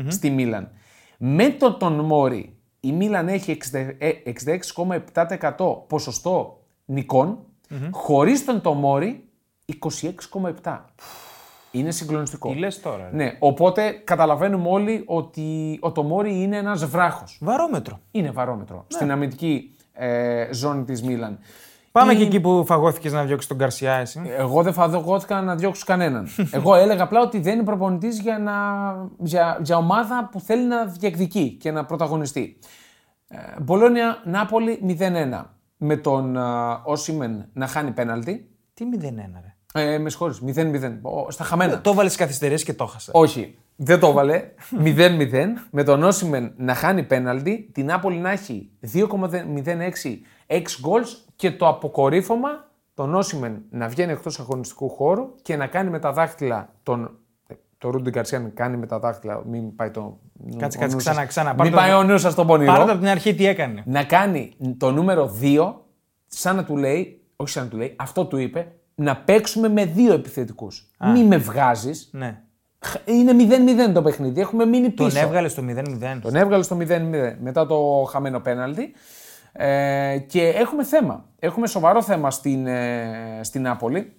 στη Μίλαν, με τον Μόρι η Μίλαν έχει 66,7% ποσοστό νικών, χωρίς τον Μόρι 26,7%. Είναι συγκλονιστικό. Τι λες τώρα. Ναι, οπότε καταλαβαίνουμε όλοι ότι ο Τομόρι είναι ένας βράχος. Βαρόμετρο. Είναι βαρόμετρο. Ναι. Στην αμυντική ζώνη της Μίλαν. Πάμε και εκεί που φαγώθηκες να διώξεις τον Γκαρσιά, εσύ. Εγώ δεν φαγώθηκα να διώξω κανέναν. Εγώ έλεγα απλά ότι δεν είναι προπονητής για ομάδα που θέλει να διεκδικεί και να πρωταγωνιστεί. Μπολόνια Νάπολη 0-1. Με τον Όσιμεν να χάνει πέναλτι. Τι 0-1, ρε. Με συγχωρείς, 0-0. Στα χαμένα. Το βάλε στις καθυστερίες και το χάσα. Όχι, δεν το βάλε. 0-0. Με τον Όσιμεν να χάνει πέναλτι. Την Νάπολη να έχει 2,06 goals. Και το αποκορύφωμα, τον Όσιμεν να βγαίνει εκτός αγωνιστικού χώρου και να κάνει με τα δάχτυλα τον. Το Ρούντιν Γκαρσία κάνει με τα δάχτυλα. Μην πάει το. Κάτσε, ξανά. Μην πάει ο νου σα τον πονηρό. Πάρτε από την αρχή τι έκανε. Να κάνει το νούμερο 2, σαν να του λέει, όχι σαν να του λέει, αυτό του είπε, να παίξουμε με δύο επιθετικούς. Μην με βγάζεις. Ναι. Είναι 0-0 το παιχνίδι. Έχουμε μείνει πίσω. Τον έβγαλε στο 0-0. Τον έβγαλε στο 0-0 μετά το χαμένο πέναλτι. Και έχουμε θέμα. Έχουμε σοβαρό θέμα στην Νάπολη.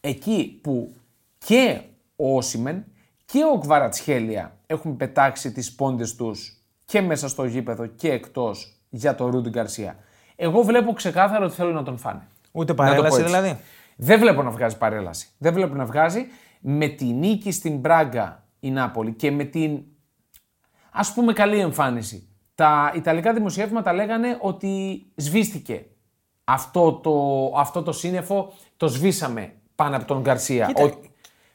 Εκεί που και ο Όσιμεν και ο Κβαρατσχέλια έχουν πετάξει τις πόντες τους και μέσα στο γήπεδο και εκτός για τον Ρούντι Γκαρσία. Εγώ βλέπω ξεκάθαρα ότι θέλω να τον φάνε. Ούτε παρέλαση δηλαδή. Δεν βλέπω να βγάζει παρέλαση. Δεν βλέπω να βγάζει. Με τη νίκη στην Μπράγκα η Νάπολη και με την ας πούμε καλή εμφάνιση. Τα ιταλικά δημοσιεύματα λέγανε ότι σβήστηκε αυτό το σύννεφο, το σβήσαμε πάνω από τον Γκαρσία. Κοίτα,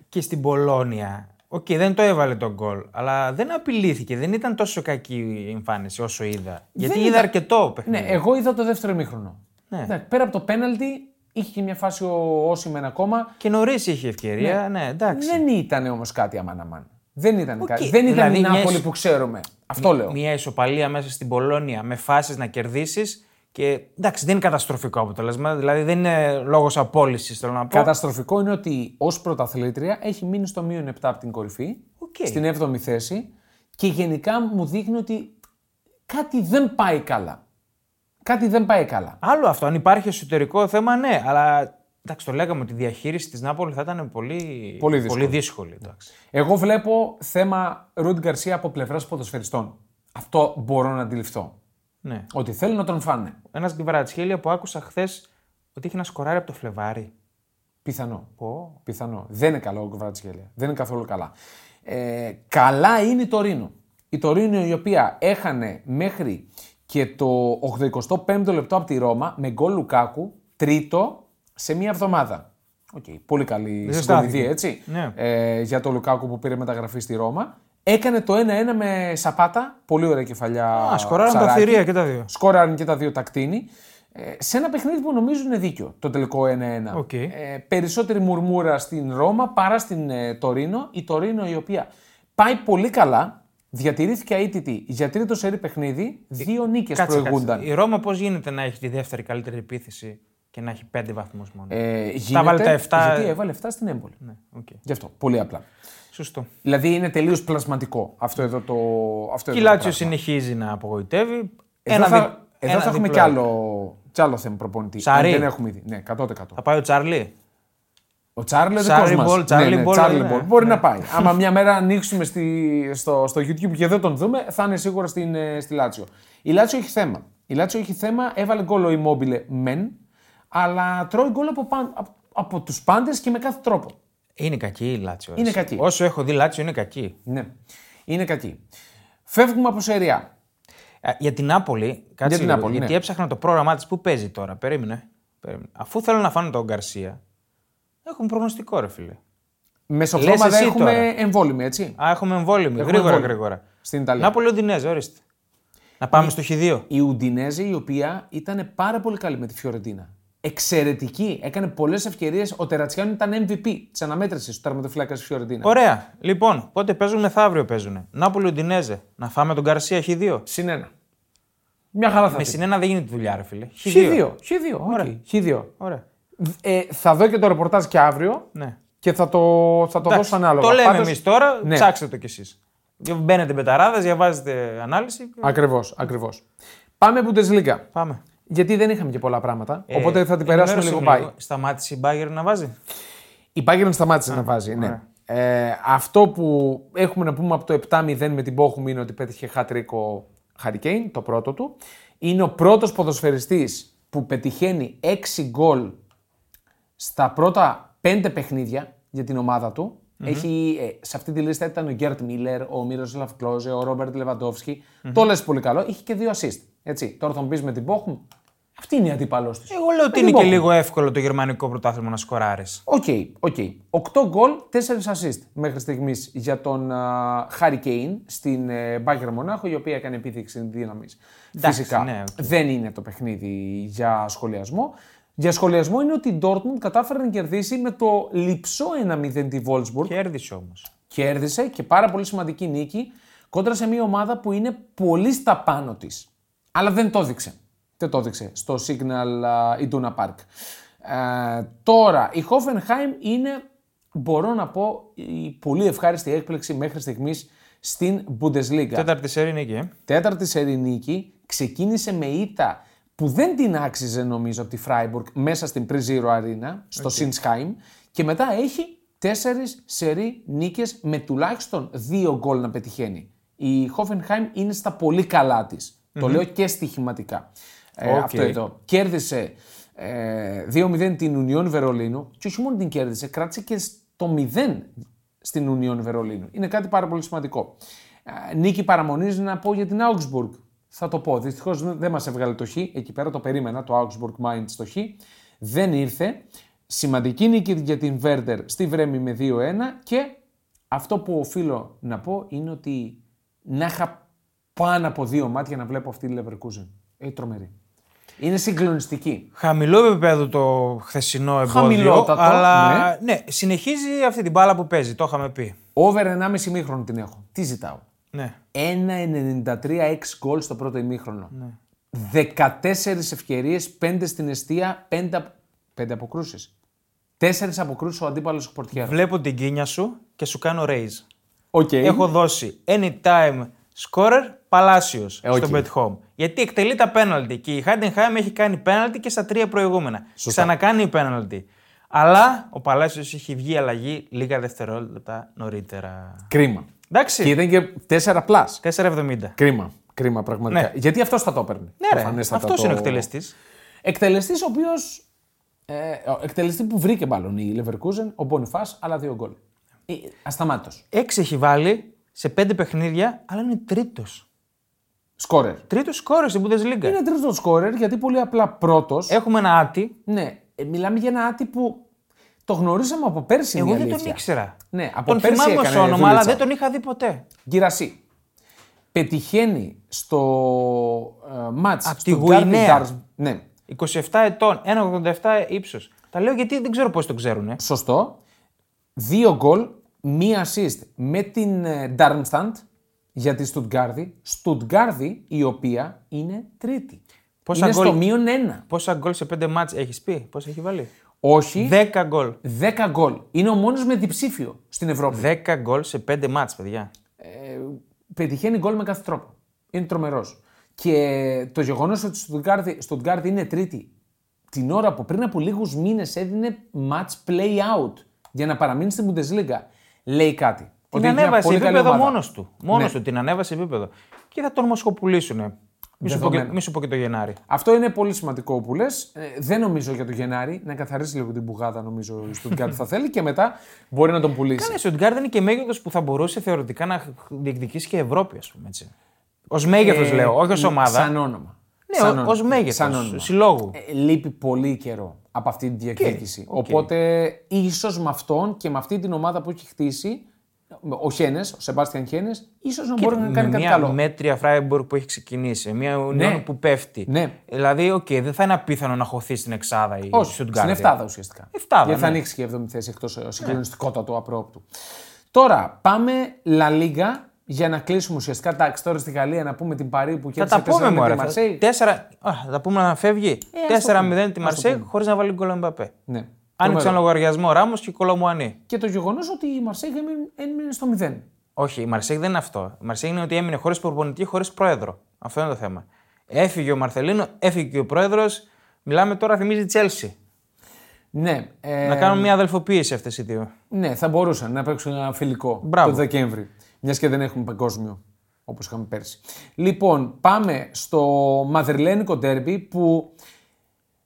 και στην Πολόνια, δεν το έβαλε τον γκολ, αλλά δεν απειλήθηκε, δεν ήταν τόσο κακή η εμφάνιση όσο είδα. Γιατί είδα αρκετό παιχνίδι. Ναι, εγώ είδα το δεύτερο ημίχρονο. Ναι. Πέρα από το πέναλτι, είχε και μια φάση ο Όσιμεν ακόμα. Και νωρίς είχε ευκαιρία, ναι, εντάξει. Δεν ήταν όμως κάτι αμάν. Δεν ήταν κάτι. Δεν ήταν η Νάπολη που ξέρουμε. Αυτό λέω. Μια ισοπαλία μέσα στην Πολόνια με φάσεις να κερδίσεις. Και εντάξει, δεν είναι καταστροφικό αποτέλεσμα, δηλαδή δεν είναι λόγος απόλυσης, θέλω να πω. Καταστροφικό είναι ότι ως πρωταθλήτρια έχει μείνει στο μείον 7 από την κορυφή, στην 7η θέση και γενικά μου δείχνει ότι κάτι δεν πάει καλά. Άλλο αυτό, αν υπάρχει εσωτερικό θέμα, ναι, αλλά εντάξει, το λέγαμε ότι η διαχείριση της Νάπολη θα ήταν πολύ δύσκολη. Εγώ βλέπω θέμα Ρούντι Γκαρσία από πλευράς ποδοσφαιριστών. Αυτό μπορώ να αντιληφθώ. Ναι. Ότι θέλουν να τον φάνε. Ένας Γκυρατσχέλια που άκουσα χθες ότι είχε να σκοράρει από το Φλεβάρι. Πιθανό. Δεν είναι καλό ο Γκυρατσχέλια. Δεν είναι καθόλου καλά. Καλά είναι η Τωρίνο. Η Τωρίνο η οποία έχανε μέχρι και το 85ο λεπτό από τη Ρώμα με γκολ Λουκάκου, τρίτο σε μία εβδομάδα. Πολύ καλή συγκοληδία, έτσι. Ναι. Για το Λουκάκου που πήρε μεταγραφή στη Ρώμα. Έκανε το 1-1 με Σαπάτα, πολύ ωραία κεφαλιά. Σκοράραν τα θηρία και τα δύο. Σκοράραν και τα δύο τα κτίνη. Σε ένα παιχνίδι που νομίζω είναι δίκιο το τελικό 1-1. Περισσότερη μουρμούρα στην Ρώμα παρά στην Τωρίνο. Η Τωρίνο η οποία πάει πολύ καλά, διατηρήθηκε αίτητη για τρίτο σερί παιχνίδι, δύο νίκες προηγούνταν. Η Ρώμα πώς γίνεται να έχει τη δεύτερη καλύτερη επίθεση και να έχει 5 βαθμούς μόνο. Γίνεται, γιατί έβαλε 7 στην Έμπολη. Ναι, γι' αυτό, πολύ απλά. Σωστό. Δηλαδή είναι τελείως πλασματικό αυτό εδώ το. Η Λάτσιο συνεχίζει να απογοητεύει. Εδώ θα έχουμε κι άλλο θέμα προπονητή. Σαρί. Δεν έχουμε ήδη. Ναι, 100%. Θα πάει ο Τσάρλι. Ο Τσάρλι Μπολ. Μπορεί να πάει. Άμα μια μέρα ανοίξουμε στο YouTube και δεν τον δούμε, θα είναι σίγουρα στη Λάτσιο. Η Λάτσιο έχει θέμα. Έβαλε γκολ ο Immobile μεν, αλλά τρώει γκολ από τους πάντες και με κάθε τρόπο. Είναι κακή η Λάτσιο. Όσο έχω δει Λάτσιο είναι κακή. Ναι, είναι κακή. Φεύγουμε από σεριά. Για την Νάπολη, γιατί έψαχνα το πρόγραμμά της που παίζει τώρα. Περίμενε. Αφού θέλω να φάνω τον Γκαρσία, έχουμε προγνωστικό ρε φίλε. Μεσοπρόμα δεν έχουμε εμβόλυμη, έτσι. Έχουμε εμβόλυμη, γρήγορα. Στην Ιταλία. Νάπολη Ουντινέζε, ορίστε. Να πάμε στο Χ2. Η Ουντινέζη η οποία ήταν πάρα πολύ καλή με τη Φιωρεντίνα. Εξαιρετική. Έκανε πολλές ευκαιρίες. Ο Τερατσιάνο ήταν MVP της αναμέτρησης του τερματοφυλάκας της Φιωρεντίνα. Ωραία. Λοιπόν, πότε παίζουν μεθαύριο παίζουν. Νάπολη Ουντινέζε. Να φάμε τον Γκαρσία Χ2. Συν 1. Μια χαρά θα πει. Με συν 1 δεν γίνεται δουλειά, ρε φίλε. Χ2. Ωραία. Θα δω και το ρεπορτάζ και αύριο και θα το δώσω ανάλογα. Το λέμε εμείς τώρα, ναι. Ψάξτε το κι εσείς. Μπαίνετε μπεταράδες, διαβάζετε ανάλυση. Ακριβώς. Πάμε Bundesliga. Γιατί δεν είχαμε και πολλά πράγματα. Οπότε θα την περάσουμε λίγο πάει. Σταμάτησε η Bayern να βάζει. Η Bayern σταμάτησε να βάζει, ναι. Αυτό που έχουμε να πούμε από το 7-0 με την Bochum είναι ότι πέτυχε hat-trick ο Χάρι Κέιν, το πρώτο του. Είναι ο πρώτος ποδοσφαιριστής που πετυχαίνει 6 γκολ στα πρώτα 5 παιχνίδια για την ομάδα του. Mm-hmm. Έχει, σε αυτή τη λίστα ήταν ο Γκέρτ Μίλλερ, ο Μίροσλαβ Κλόζε, ο Ρόμπερτ Λεβαντόφσκι. Mm-hmm. Το λες πολύ καλό. Είχε και 2 assist. Έτσι. Τώρα θα μου πεις με την Bochum. Αυτή είναι η αντίπαλός της. Εγώ λέω ότι είναι και λίγο εύκολο το γερμανικό πρωτάθλημα να σκοράρεις. Οκ, οκ. 8 γκολ, 4 assist μέχρι στιγμής για τον Χάρι Κέιν στην Μπάγερ Μονάχο, η οποία έκανε επίδειξη δύναμης. Φυσικά ναι, okay. Δεν είναι το παιχνίδι για σχολιασμό. Για σχολιασμό είναι ότι η Ντόρτμουντ κατάφερε να κερδίσει με το λυψό 1-0 τη Wolfsburg. Κέρδισε όμως. Κέρδισε και πάρα πολύ σημαντική νίκη κόντρα σε μια ομάδα που είναι πολύ στα πάνω της. Αλλά δεν το έδειξε. Δεν το έδειξε στο Signal Iduna Park. Τώρα, η Hoffenheim είναι, μπορώ να πω, η πολύ ευχάριστη έκπληξη μέχρι στιγμής στην Bundesliga. Τέταρτη σερί νίκη. Τέταρτη σερί νίκη. Ξεκίνησε με ήττα που δεν την άξιζε νομίζω από τη Φράιμπουργκ μέσα στην Pre-Zero Arena, στο Sinsheim. Και μετά έχει 4 σερί νίκες με τουλάχιστον 2 γκολ να πετυχαίνει. Η Hoffenheim είναι στα πολύ καλά της. Mm-hmm. Το λέω και στοιχηματικά. Αυτό εδώ. Κέρδισε 2-0 την Ουνιόν Βερολίνου και όχι μόνο την κέρδισε, κράτησε και το 0 στην Ουνιόν Βερολίνου. Είναι κάτι πάρα πολύ σημαντικό. Νίκη παραμονής να πω για την Augsburg. Θα το πω. Δυστυχώς δεν μας έβγαλε το χ. Εκεί πέρα το περίμενα, το Augsburg Mainz το χ. Δεν ήρθε. Σημαντική νίκη για την Werder στη Βρέμη με 2-1 και αυτό που οφείλω να πω είναι ότι να είχα πάνω από 2 μάτια να βλέπω αυτή τη Leverkusen. Τρομερή. Είναι συγκλονιστική. Χαμηλό επίπεδο το χθεσινό εμπόδιο, αλλά ναι, συνεχίζει αυτή την μπάλα που παίζει, το είχαμε πει. Over 1,5 ημίχρονο την έχω. Τι ζητάω. Ναι. 1,93 γκολ στο πρώτο ημίχρονο. Ναι. 14 ευκαιρίες, 5 στην εστία, 5 αποκρούσεις. 4 αποκρούσεις ο αντίπαλος πορτιέρας. Βλέπω την κίνια σου και σου κάνω raise. Okay. Έχω δώσει anytime scorer Παλάσιος στο Bet365. Γιατί εκτελεί τα πέναλτι και η Χάντενχάιμ έχει κάνει πέναλτι και στα 3 προηγούμενα. Ξανακάνει πέναλτι. Αλλά ο Παλάσιος έχει βγει αλλαγή λίγα δευτερόλεπτα νωρίτερα. Κρίμα. Εντάξει. Και ήταν και 4 πλάς. 4,70. Κρίμα. Κρίμα πραγματικά. Ναι. Γιατί αυτός θα το έπαιρνε. Ναι, αυτός είναι ο εκτελεστής. Εκτελεστής ο οποίος. Εκτελεστή που βρήκε μάλλον η Leverkusen, ο Μπονιφάς, αλλά 2 γκολ. Ασταμάτητος. 6 έχει βάλει σε 5 παιχνίδια, αλλά είναι τρίτος. Σκόρερ. Τρίτος σκόρερ στην Bundesliga. Είναι τρίτος σκόρερ γιατί πολύ απλά πρώτος. Έχουμε ένα άτι. Ναι, μιλάμε για ένα άτι που το γνωρίσαμε από πέρσι. Εγώ δεν τον ήξερα. Ναι, από τον πέρσι θυμάμαι στο όνομα, αλλά δεν τον είχα δει ποτέ. Γκυρασί. Πετυχαίνει στο μάτς του Γκουινέα. Ναι. 27 ετών, 1,87 ύψος. Τα λέω γιατί δεν ξέρω πώς τον ξέρουν. Σωστό. 2 γκολ, 1 assist με την Darmstadt. Για τη Στουτγκάρδη, η οποία είναι τρίτη. Πόσα είναι γκολ, στο -1. Πόσα γκολ σε 5 μάτς έχεις πει, πόσα έχει βάλει? Όχι. 10 γκολ. 10 γκολ. Είναι ο μόνος με διψήφιο στην Ευρώπη. 10 γκολ σε 5 μάτς, παιδιά. Πετυχαίνει γκολ με κάθε τρόπο. Είναι τρομερός. Και το γεγονός ότι η Στουτγκάρδη είναι τρίτη, την ώρα που πριν από λίγους μήνες έδινε match play-out για να παραμείνει στην Bundesliga, λέει κάτι. Την ανέβασε επίπεδο μόνος του. Μόνος του την ανέβασε επίπεδο. Και θα τον μοσχοπουλήσουνε. Μη σου πω και το Γενάρη. Αυτό είναι πολύ σημαντικό που λες. Δεν νομίζω για το Γενάρη. Να καθαρίσει λίγο την μπουγάδα, νομίζω η Στουτγκάρδη θα θέλει και μετά μπορεί να τον πουλήσει. Κάνε, η Στουτγκάρδη είναι και μέγεθος που θα μπορούσε θεωρητικά να διεκδικήσει και Ευρώπη, ας πούμε έτσι. Ως μέγεθος λέω, όχι ως ομάδα. Σαν όνομα. Ναι, ως μέγεθος συλλόγου. Λείπει πολύ καιρό από αυτή τη διεκδίκηση. Οπότε ίσως με αυτόν και με αυτή την ομάδα που έχει χτίσει. Ο Σεμπάστιαν Χένες, ίσως να μπορεί να κάνει κάτι καλό. Μια μέτρια Φράιμπουργκ που έχει ξεκινήσει, μια Ουνιόν που πέφτει. Ναι. Δηλαδή, δεν θα είναι απίθανο να χωθεί στην εξάδα ή στην εφτάδα ουσιαστικά. Γιατί θα ανοίξει και η 7η θέση εκτός συγκλονιστικότατου απρόπτου. Τώρα πάμε La Liga για να κλείσουμε ουσιαστικά. Εντάξει, τώρα στη Γαλλία να πούμε την Παρί που κέρδισε 4-0 τη Μαρσέγ. Θα πούμε να φεύγει. 4-0 τη Μαρσέγ χωρίς να βάλει γκολ ο Εμπαπέ. Άνοιξαν λογαριασμό Ράμος και Κολομουανί. Και το γεγονός ότι η Μαρσέγ έμεινε στο 0. Όχι, η Μαρσέγ δεν είναι αυτό. Η Μαρσέγ είναι ότι έμεινε χωρίς προπονητή, χωρίς πρόεδρο. Αυτό είναι το θέμα. Έφυγε ο Μαρθελίνο, έφυγε και ο πρόεδρος. Μιλάμε τώρα, θυμίζει Τσέλσι. Ναι. Να κάνουν μια αδελφοποίηση αυτές οι δύο. Ναι, θα μπορούσαν να παίξουν ένα φιλικό το Δεκέμβρη. Μιας και δεν έχουμε παγκόσμιο. όπως είχαμε πέρσι. Λοιπόν, πάμε στο μαδριλένικο ντέρμπι που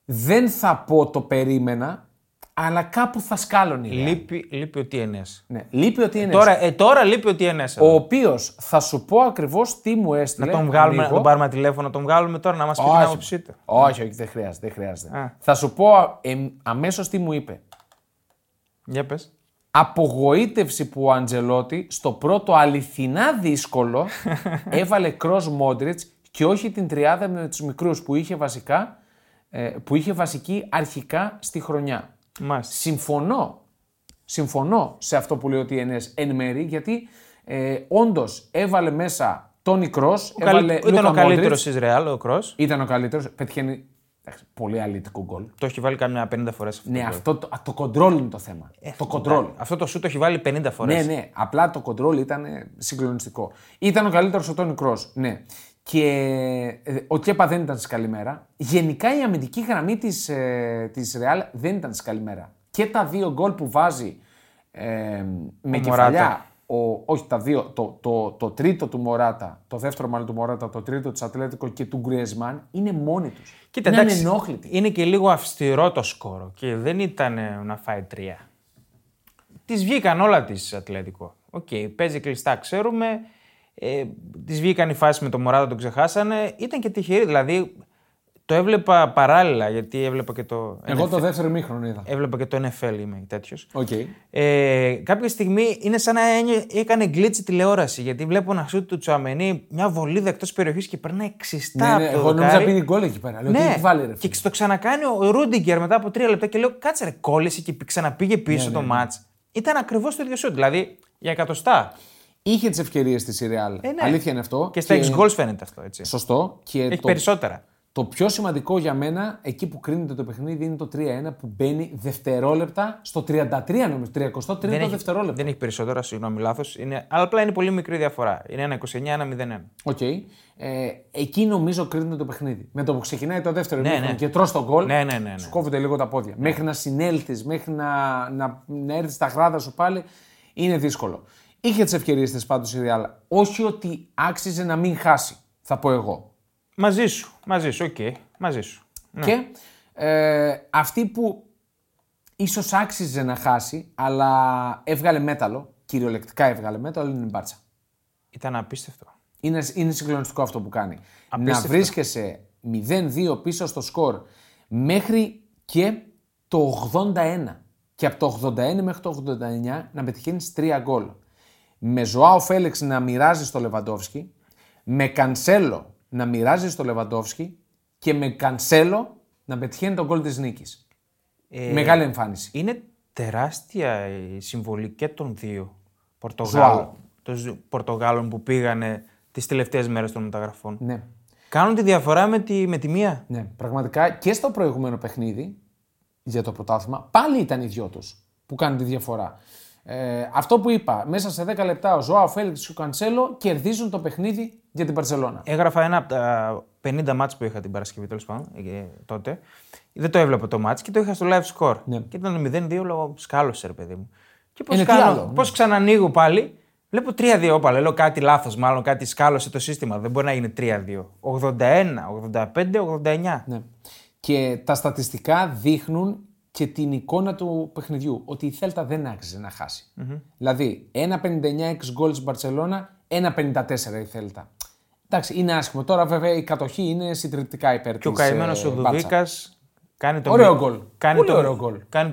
δεν θα πω το περίμενα, αλλά κάπου θα σκάλωνει. Λείπει ο TNS. Ναι, λείπει ο TNS. Τώρα λείπει ο TNS. Ο οποίος θα σου πω ακριβώς τι μου έστειλε. Να τον βγάλουμε, να τον πάρουμε τηλέφωνο, να τον βγάλουμε τώρα, να μας πει την άποψή του. Όχι, δεν χρειάζεται. Θα σου πω αμέσως τι μου είπε. Για πες. Απογοήτευση που ο Αντζελότη στο πρώτο αληθινά δύσκολο έβαλε κρος Μόντριτς και όχι την τριάδα με τους μικρούς που είχε βασικά, που είχε βασική αρχικά στη χρονιά. Μάλιστα. Συμφωνώ σε αυτό που λέει ο TNS εν μέρη, γιατί όντως έβαλε μέσα τον Κρος. Ήταν ο καλύτερος της Ρεάλ, ο Κρος. Ήταν ο καλύτερος, πετυχαίνει πολύ αλητικό γκολ. Το έχει βάλει καμιά 50 φορές αυτό. Ναι, αυτό το κοντρόλ είναι το θέμα. Αυτό το σου το έχει βάλει 50 φορές. Ναι, απλά το κοντρόλ ήταν συγκλονιστικό. Ήταν ο καλύτερος ο Τόνι Κρος, ναι. Και ο Κέπα δεν ήταν της καλημέρα. Γενικά η αμυντική γραμμή της Ρεάλ δεν ήταν της καλημέρα. Και τα δύο γκολ που βάζει με κεφαλιά, όχι τα δύο, το τρίτο του Μωράτα, το δεύτερο μάλλον του Μωράτα, το τρίτο της Ατλέτικο και του Γκριεσμάν είναι μόνοι τους. Κοίτα, είναι ανενόχλητοι. Είναι και λίγο αυστηρό το σκόρο και δεν ήταν να φάει τρία. Τις βγήκαν όλα της Ατλέτικο. Οκ, παίζει κλειστά, ξέρουμε. Της βγήκαν οι φάσεις με τον Μωράτα, τον ξεχάσανε. Ήταν και τυχερή, δηλαδή το έβλεπα παράλληλα, γιατί έβλεπα και το. Εγώ NFL. Το δεύτερο ημίχρονο είδα. Έβλεπα και το NFL, είμαι τέτοιος. Okay. Κάποια στιγμή είναι σαν να έκανε glitch τηλεόραση, γιατί βλέπω να σου του Τσουαμενί μια βολίδα εκτός περιοχής και περνάει ξυστά. Ναι, εγώ νόμιζα να πίνει γκολ εκεί πέρα. Λέω, ναι, βάλει, ρε, και το ξανακάνει ο Ρούντιγκερ μετά από 3 λεπτά και λέω, κάτσε ρε, κόλλησε και ξαναπήγε πίσω το μάτς. Ήταν ακριβώς το ίδιο σου, δηλαδή για εκατοστά. Είχε τις ευκαιρίες της η Real. Ναι. Αλήθεια είναι αυτό. Και στα 6 goals φαίνεται αυτό, έτσι. Σωστό. Και έχει περισσότερα. Το πιο σημαντικό για μένα, εκεί που κρίνεται το παιχνίδι, είναι το 3-1 που μπαίνει δευτερόλεπτα στο 33, νομίζω. 33 δευτερόλεπτα. Δεν έχει περισσότερα, συγγνώμη, λάθος. Αλλά απλά είναι πολύ μικρή διαφορά. Είναι 1-29-1-0-1. Οκ. Εκεί νομίζω κρίνεται το παιχνίδι. Με το που ξεκινάει το δεύτερο ημίχρονο και τρως τον γκολ, σου κόβονται λίγο τα πόδια. Μέχρι να συνέλθεις, μέχρι να έρθεις στα γράδα σου πάλι, είναι δύσκολο. Είχε τις ευκαιρίες της πάντως η Real. Όχι ότι άξιζε να μην χάσει, θα πω εγώ. Μαζί σου, οκ. Ναι. Και αυτή που ίσως άξιζε να χάσει, αλλά έβγαλε μέταλλο, κυριολεκτικά έβγαλε μέταλλο, είναι η Μπάρτσα. Ήταν απίστευτο. Είναι συγκλονιστικό αυτό που κάνει. Απίστευτο. Να βρίσκεσαι 0-2 πίσω στο σκορ μέχρι και το 81. Και από το 81 μέχρι το 89 να πετυχαίνεις 3 γκολ. Με Ζωάο Φέλεξ να μοιράζει στο Λεβαντόφσκι, με Κανσέλο να μοιράζει στο Λεβαντόφσκι και με Κανσέλο να πετυχαίνει τον γκολ της νίκης. Μεγάλη εμφάνιση. Είναι τεράστια η συμβολή και των δύο Πορτογάλων που πήγανε τις τελευταίες μέρες των μεταγραφών. Ναι. Κάνουν τη διαφορά με τη μία. Ναι, πραγματικά και στο προηγούμενο παιχνίδι για το πρωτάθλημα πάλι ήταν οι δυο τους που κάνουν τη διαφορά. Αυτό που είπα, μέσα σε 10 λεπτά ο Ζωάο Φέλιξ και ο Καντσέλο κερδίζουν το παιχνίδι για την Μπαρσελόνα. Έγραφα ένα από τα 50 μάτς που είχα την Παρασκευή, τέλος πάντων, τότε. Δεν το έβλεπα το μάτς και το είχα στο live score. Ναι. Και ήταν 0-2, λόγω σκάλωσε, ρε παιδί μου. Και πώς ξανανοίγω πάλι, βλέπω 3-2. Όπα, λέω κάτι λάθος, μάλλον κάτι σκάλωσε το σύστημα. Δεν μπορεί να είναι 3-2. 81, 85, 89. Ναι. Και τα στατιστικά δείχνουν και την εικόνα του παιχνιδιού, ότι η Θέλτα δεν άξιζε να χάσει. Mm-hmm. Δηλαδή, 1,59 γκολ στην Μπαρσελόνα, 1,54 η Θέλτα. Εντάξει, είναι άσχημο. Τώρα, βέβαια, η κατοχή είναι συντριπτικά υπέρ της. Και ο καημένος ο Δουβίκας κάνει το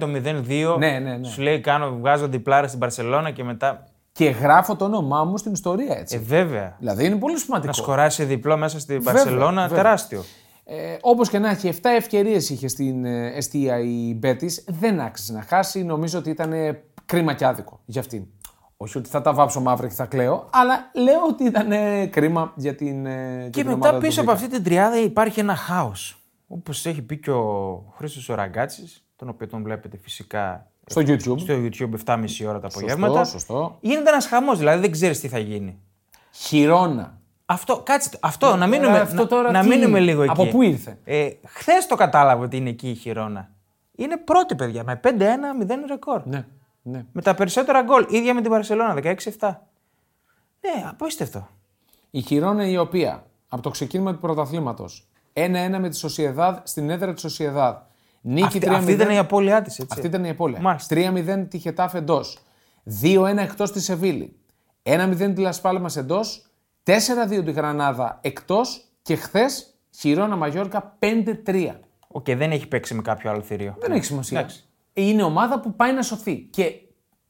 0-2. Ναι. Σου λέει: βγάζω διπλάρα στην Μπαρσελόνα και μετά. Και γράφω το όνομά μου στην ιστορία, έτσι. Βέβαια. Δηλαδή, είναι πολύ σημαντικό. Να σκοράσει διπλό μέσα στην Μπαρσελόνα, τεράστιο. Όπως και να έχει, 7 ευκαιρίες είχε στην εστία η Μπέτις, δεν άξιζε να χάσει. Νομίζω ότι ήταν κρίμα και άδικο για αυτήν. Όχι ότι θα τα βάψω μαύρα και θα κλαίω, αλλά λέω ότι ήταν κρίμα για την ομάδα. Και μετά πίσω από αυτή την τριάδα υπάρχει ένα χάος. Όπως έχει πει και ο Χρήστος ο Ραγκάτσης, τον οποίο τον βλέπετε φυσικά στο YouTube. Στο YouTube 7,5 ώρα τα απογεύματα. Σωστό. Γίνεται ένας χαμός, δηλαδή δεν ξέρεις τι θα γίνει. Χειρόνα. Αυτό, να μείνουμε λίγο εκεί. Από πού ήρθε. Χθες το κατάλαβα ότι είναι εκεί η Χιρόνα. Είναι πρώτη, παιδιά, με 5-1-0 ρεκόρ. Ναι. Με τα περισσότερα γκολ. Ίδια με την Μπαρσελόνα, 16-7. Ναι, απίστευτο. Η Χιρόνα, η οποία από το ξεκίνημα του πρωταθλήματος 1-1 με τη Σοσιεδάδ στην έδρα τη Σοσιεδάδ. Αυτή ήταν η απώλειά της. Αυτή ήταν η απώλεια. 3-0 τη Χετάφ εντός. 2-1 εκτός τη Σεβίλη. 1-0 τη Λασπάλμα εντός. 4-2 τη Γρανάδα εκτός. Και χθες Χιρόνα Μαγιόρκα 5-3. Οκ, δεν έχει παίξει με κάποιο άλλο θηρίο. Δεν έχει σημασία. Εντάξει. Είναι ομάδα που πάει να σωθεί. Και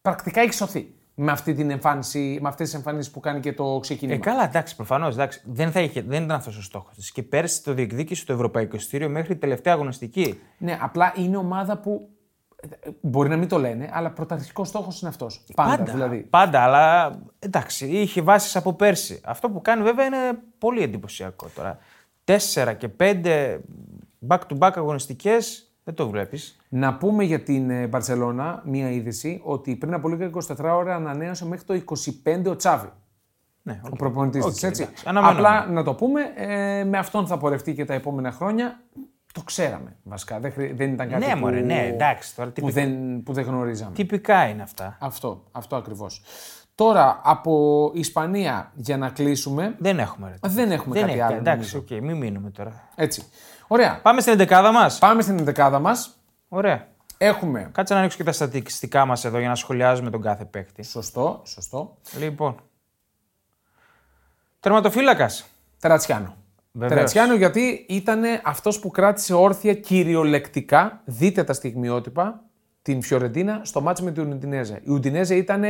πρακτικά έχει σωθεί. Με αυτή την εμφάνιση, με αυτές τις εμφανίσεις που κάνει και το ξεκίνημα. Καλά, εντάξει, προφανώς. Δεν ήταν αυτός ο στόχος της. Και πέρσι το διεκδίκησε στο Ευρωπαϊκό Στήριο μέχρι την τελευταία αγωνιστική. Ναι, απλά είναι ομάδα που. Μπορεί να μην το λένε, αλλά πρωταρχικός στόχος είναι αυτός. Πάντα δηλαδή. Πάντα, αλλά εντάξει, είχε βάσεις από πέρσι. Αυτό που κάνει βέβαια είναι πολύ εντυπωσιακό τώρα. 4 και 5 back-to-back αγωνιστικές. Δεν το βλέπεις. Να πούμε για την Μπαρσελόνα μία είδηση ότι πριν από λίγα 24 ώρα ανανέωσε μέχρι το 25 ο Τσάβη. Ναι, okay. Ο προπονητής της, έτσι. Απλά να το πούμε, με αυτόν θα πορευτεί και τα επόμενα χρόνια. Το ξέραμε βασικά. Δεν ήταν κάτι που δεν γνωρίζαμε. Τυπικά είναι αυτά. Αυτό ακριβώς. Τώρα από Ισπανία για να κλείσουμε. Δεν έχουμε κάτι άλλο. Εντάξει, μην μείνουμε τώρα. Έτσι. Ωραία. Πάμε στην εντεκάδα μας. Ωραία. Έχουμε. Κάτσε να ανοίξω και τα στατιστικά μας εδώ για να σχολιάζουμε τον κάθε παίκτη. Σωστό. Λοιπόν. Τερματοφύλακας. Τερατσιάνο. Τερατσιάνο, γιατί ήταν αυτός που κράτησε όρθια κυριολεκτικά, δείτε τα στιγμιότυπα, την Φιωρεντίνα στο μάτς με την Ουντινέζα. Η Ουντινέζα ήταν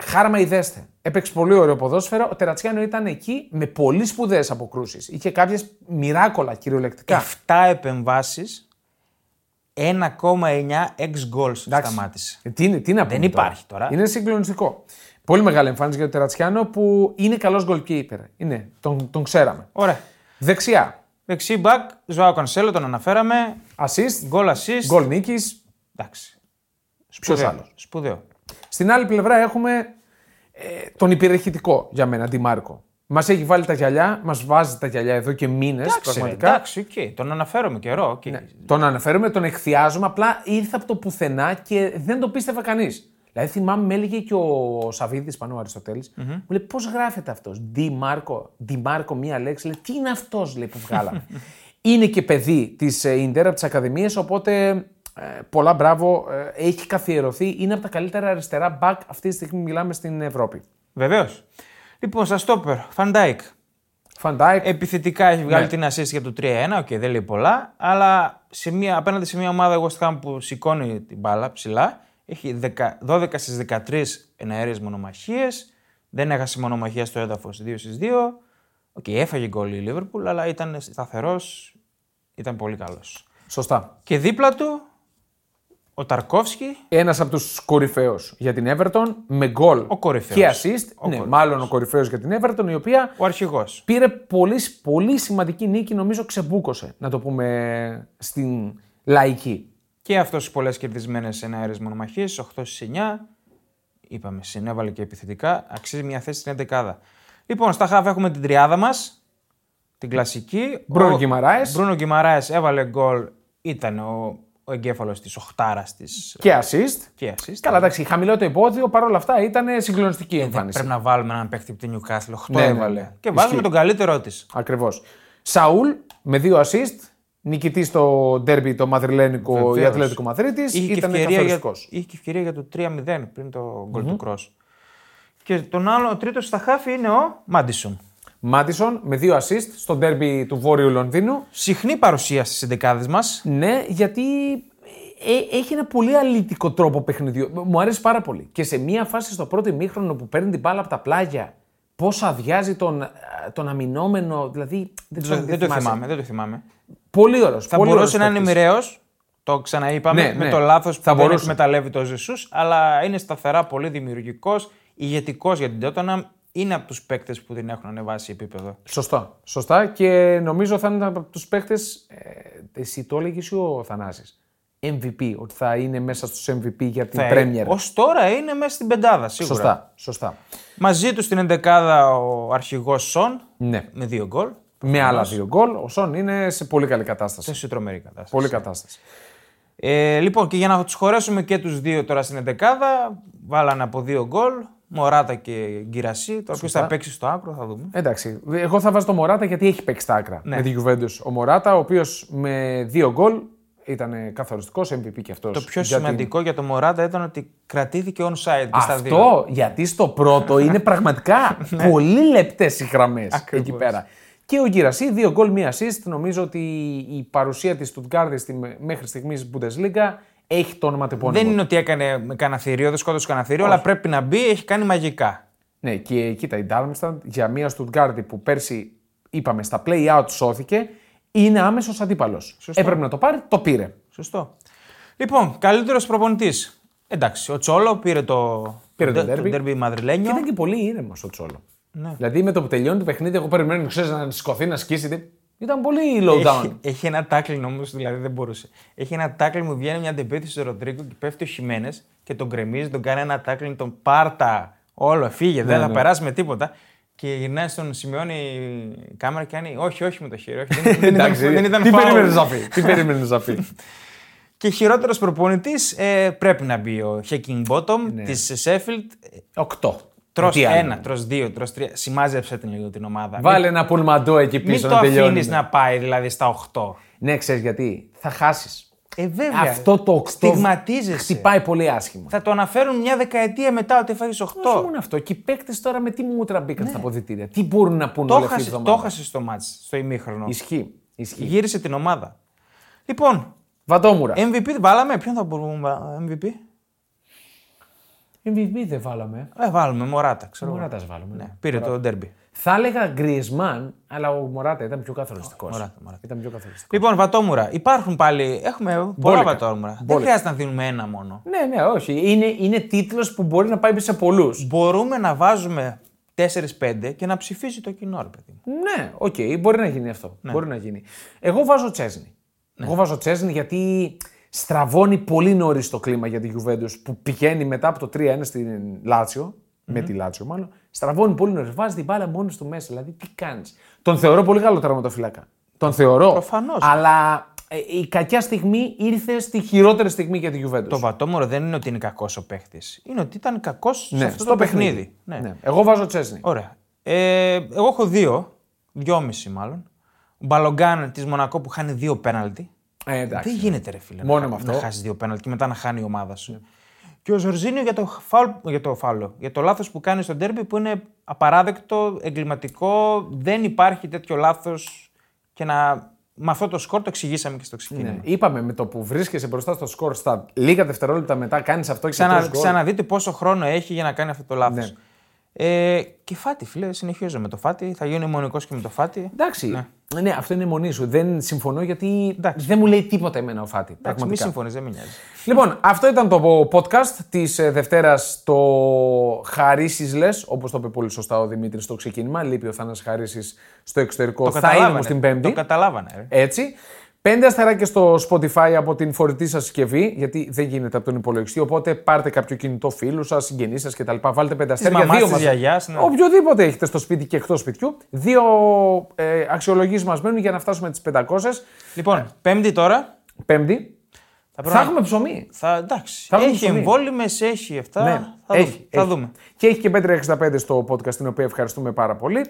χάρμα ιδέστε. Έπαιξε πολύ ωραίο ποδόσφαιρο. Ο Τερατσιάνο ήταν εκεί με πολύ σπουδαίες αποκρούσεις. Είχε κάποιες μοιράκολα κυριολεκτικά. 7 επεμβάσεις, 1,9 ex-goals σταμάτησε. Δεν υπάρχει τώρα. Είναι συγκλονιστικό. Πολύ μεγάλη εμφάνιση για τον Τερατσιάνο που είναι καλός goalkeeper. Είναι, τον ξέραμε. Ωραία. Δεξιά. Δεξί μπακ, Ζωάο Κανσέλο, τον αναφέραμε. Assist. Goal assist. Goal νίκης. Εντάξει. Ποιος άλλος. Σπουδαίο. Στην άλλη πλευρά έχουμε τον υπερηχητικό για μένα, Ντι Μάρκο. Μας έχει βάλει τα γυαλιά, μας βάζει τα γυαλιά εδώ και μήνες. Εντάξει, τον αναφέρομαι καιρό. Okay. Ναι, τον αναφέρομαι, τον εκθιάζουμε. Απλά ήρθε από το πουθενά και δεν το πίστευε κανείς. Δηλαδή θυμάμαι, με έλεγε και ο Σαββίδης Πανού Αριστοτέλης, μου λέει πώς γράφεται αυτός. Ντι Μάρκο, μία λέξη, λέει τι είναι αυτός που βγάλαμε. Είναι και παιδί της Ιντερ από τις Ακαδημίες, οπότε. Πολλά μπράβο, έχει καθιερωθεί, είναι από τα καλύτερα αριστερά μπακ αυτή τη στιγμή μιλάμε στην Ευρώπη. Βεβαίως. Λοιπόν, στα στόπερ, Φαν Ντάικ. Επιθετικά έχει βγάλει την assist για το 3-1, δεν λέει πολλά, αλλά απέναντι σε μια ομάδα εγώ στιχάμαι που σηκώνει την μπάλα ψηλά, έχει 12 στις 13 εναέρειες μονομαχίες, δεν έχασε μονομαχία στο έδαφος 2 στις 2, έφαγε γκολ η Liverpool, αλλά ήταν σταθερός, ήταν πολύ καλός. Σωστά. Και δίπλα του. Ο Ταρκόφσκι. Ένας από τους κορυφαίους για την Everton, με γκολ και assist. Ναι, μάλλον ο κορυφαίος για την Everton, η οποία. Ο αρχηγός. Πήρε πολύ σημαντική νίκη, νομίζω ξεμπούκωσε, να το πούμε στην λαϊκή. Και αυτός πολλές κερδισμένες εναέρειες μονομαχίες, 8 στις 9. Είπαμε, συνέβαλε και επιθετικά. Αξίζει μια θέση στην 11. Λοιπόν, στα χαφ έχουμε την τριάδα μας. Την κλασική. Μπρούνο Γκιμαράες έβαλε γκολ, ήταν ο εγκέφαλος της οχτάρας της. Και assist. Καλά, εντάξει, χαμηλό το εμπόδιο, παρόλα αυτά ήταν συγκλονιστική εμφάνιση. Πρέπει να βάλουμε έναν παίκτη από την Newcastle, 8 έβαλε. Και βάζουμε τον καλύτερό της. Ακριβώς. Σαούλ με 2 assist, νικητής στο ντέρμπι το μαδριλένικο, η Ατλέτικο Μαδρίτης. Ήταν καθοριστικός. Είχε και ευκαιρία για το 3-0 πριν το γκολ του Κρός. Και τον άλλο, ο τρίτος στα χάφη είναι ο Μάντισον με 2 assist στο ντέρμπι του Βόρειου Λονδίνου. Συχνή παρουσία στις εντεκάδες μας. Ναι, γιατί έχει ένα πολύ αλυτικό τρόπο παιχνιδιού. Μου αρέσει πάρα πολύ. Και σε μία φάση στο πρώτο ημίχρονο που παίρνει την μπάλα από τα πλάγια, πώς αδειάζει τον αμυνόμενο. Δηλαδή, δεν το θυμάμαι. Πολύ ωραίος. Θα μπορούσε να είναι μοιραίος. Το ξαναείπαμε με το λάθος που δεν εκμεταλλεύει το Ζεσούς, αλλά είναι σταθερά πολύ δημιουργικός, ηγετικός για την Τότεναμ. Είναι από τους παίκτες που την έχουν ανεβάσει επίπεδο. Σωστά. Και νομίζω θα είναι από τους παίκτες. Εσύ το έλεγες ή ο Θανάσης. MVP, ότι θα είναι μέσα στους MVP για την Πρέμιερ. Ως τώρα είναι μέσα στην πεντάδα, σίγουρα. Σωστά. Μαζί του στην εντεκάδα ο αρχηγός Σόν. Ναι. Με 2 γκολ. Με άλλα 2 γκολ. Ο Σόν είναι σε πολύ καλή κατάσταση. Σε τρομερή κατάσταση. Πολύ κατάσταση. Λοιπόν, και για να τους χωρέσουμε και τους δύο τώρα στην εντεκάδα, βάλανε από 2 γκολ. Μωράτα και Γκυρασί. Τώρα ποιος θα παίξει στο άκρο, θα δούμε. Εντάξει. Εγώ θα βάζω το Μωράτα γιατί έχει παίξει στα άκρα με τη Γιουβέντους. Ο Μωράτα, ο οποίος με 2 γκολ ήταν καθοριστικός, MVP και αυτός. Το πιο σημαντικό για το Μωράτα ήταν ότι κρατήθηκε onside. Αυτό γιατί στο πρώτο είναι πραγματικά πολύ λεπτές οι γραμμές εκεί πέρα. Και ο Γκυρασί, 2 γκολ, 1 assist. Νομίζω ότι η παρουσία της Στουτγκάρδη μέχρι στιγμής Bundesliga έχει το ονοματεπώνυμο. Δεν είναι ότι έκανε καναθήριο, δεν σκότωσε καναθήριο, αλλά πρέπει να μπει, έχει κάνει μαγικά. Ναι, και κοίτα, η Ντάλμσταντ για μια Στουτγκάρδη που πέρσι, είπαμε, στα play-out σώθηκε, είναι άμεσος αντίπαλος. Σωστό. Έπρεπε να το πάρει, το πήρε. Σωστό. Λοιπόν, καλύτερος προπονητής. Εντάξει, ο Τσόλο πήρε το ντέρμπι μαδριλένιο. Και ήταν και πολύ ήρεμος ο Τσόλο. Ναι. Δηλαδή με το που τελειώνει το παιχνίδι, εγώ περιμένω να σηκωθεί, να σκίσει. Ήταν πολύ low down. Έχει ένα τάκλιν όμως, δηλαδή δεν μπορούσε. Έχει ένα τάκλιν που βγαίνει μια αντεπίθεση στο Ροντρίγκο και πέφτει ο Χιμένες και τον γκρεμίζει, τον κάνει ένα τάκλιν, τον πάρτα. Όλο, φύγε, δεν θα περάσει με τίποτα. Και γυρνάει στον Σημειώνει η κάμερα και κάνει: Όχι, όχι με το χέρι. Δεν ήταν φάουλ. Τι περίμενε να πει. Και χειρότερος προπονητής πρέπει να μπει ο Heckingbottom της Σέφιλντ. 8. Τρως 1, τρως 2, τρως 3. Σημάζεψε την λίγο την ομάδα. Βάλε ένα πουλμαντό εκεί πίσω να τελειώνει. Μην το αφήνεις να πάει δηλαδή στα 8. Ναι, ξέρεις γιατί. Θα χάσεις. Βέβαια. Αυτό το 8 στιγματίζεσαι. Χτυπάει πολύ άσχημα. Θα το αναφέρουν μια δεκαετία μετά ότι έφαγες 8. Όχι μόνο αυτό. Και οι παίκτες τώρα με τι μούτρα μπήκαν στα αποδυτήρια. Τι μπορούν να πούν όλη αυτή τη βδομάδα. Το χάσεις στο μάτς, στο ημίχρονο. Ισχύει. Γύρισε την ομάδα. Λοιπόν. Βατόμουρα. MVP βάλαμε. Ποιον θα μπορούμε MVP. MVP δεν βάλαμε. Βάλουμε Μωράτα, ξέρω. Μωράτας βάλουμε. Ναι. Πήρε Μωράτα. Το ντέρμπι. Θα έλεγα Γκρισμάν, αλλά ο Μωράτα ήταν πιο καθοριστικός. Λοιπόν, βατόμουρα. Υπάρχουν πάλι. Έχουμε πολλά βατόμουρα. Δεν χρειάζεται να δίνουμε ένα μόνο. Ναι, ναι, όχι. Είναι τίτλος που μπορεί να πάει σε πολλούς. Μπορούμε να βάζουμε 4-5 και να ψηφίζει το κοινό, ρε παιδί. Ναι, οκ, μπορεί να γίνει αυτό. Ναι. Μπορεί να γίνει. Εγώ βάζω Τσέσνη. Ναι. Εγώ βάζω Τσέσνη γιατί. Στραβώνει πολύ νωρίς το κλίμα για τη Γιουβέντους που πηγαίνει μετά από το 3-1 στην Λάτσιο, με τη Λάτσιο μάλλον. Στραβώνει πολύ νωρίς. Βάζει την μπάλα μόνος του μέσα. Δηλαδή, τι κάνεις. Τον θεωρώ πολύ καλό τερματοφύλακα. Τον θεωρώ. Προφανώς. Αλλά η κακιά στιγμή ήρθε στη χειρότερη στιγμή για τη Γιουβέντους. Το βατόμορο δεν είναι ότι είναι κακός ο παίχτης. Είναι ότι ήταν κακός σε αυτό το παιχνίδι. Ναι. Ναι. Εγώ βάζω Τσέσνη. Ωραία. Εγώ έχω 2,5 μάλλον. Μπαλογκάν τη Μονακό που χάνει 2 πέναλτι. Δεν γίνεται ρε φίλε να χάσει 2 πέναλτι και μετά να χάνει η ομάδα σου. Και ο Ζορζίνιο για το λάθος που κάνει στο ντέρμπι που είναι απαράδεκτο, εγκληματικό, δεν υπάρχει τέτοιο λάθος και να... Με αυτό το σκορ το εξηγήσαμε και στο ξεκίνημα. Ναι. Είπαμε με το που βρίσκεσαι μπροστά στο σκορ στα λίγα δευτερόλεπτα μετά κάνεις αυτό και ξαναδείτε πόσο χρόνο έχει για να κάνει αυτό το λάθος. Ναι. Και Φάτι, φίλε, συνεχίζω με το Φάτι. Θα γίνω μονικός και με το Φάτι. Εντάξει. Ναι, ναι αυτό είναι μονή σου. Δεν συμφωνώ γιατί εντάξει. Δεν μου λέει τίποτα εμένα ο Φάτι. Εντάξει, μη συμφωνείς, δεν με νοιάζει. Λοιπόν, αυτό ήταν το podcast της Δευτέρας. Το Χαρίσεις λες, όπως το είπε πολύ σωστά ο Δημήτρης στο ξεκίνημα. Λείπει ο Θάνας Χαρίσεις στο εξωτερικό. Θα είναι όμως την Πέμπτη. Το καταλάβανε. Ρε. Έτσι. 5 αστεράκια στο Spotify από την φορητή σας συσκευή, γιατί δεν γίνεται από τον υπολογιστή. Οπότε πάρτε κάποιο κινητό φίλου σας, συγγενείς σας κτλ. Βάλτε 5 αστέρια. Ναι. Οποιοδήποτε έχετε στο σπίτι και εκτός σπιτιού. 2 αξιολογήσεις μας μένουν για να φτάσουμε τις 500. Λοιπόν, Πέμπτη τώρα. Πέμπτη. Θα έχουμε ψωμί. Εντάξει. Έχει εμβόλυμες, έχει αυτά. Ναι. Θα δούμε. Και έχει και Bet365 στο podcast, την οποία ευχαριστούμε πάρα πολύ.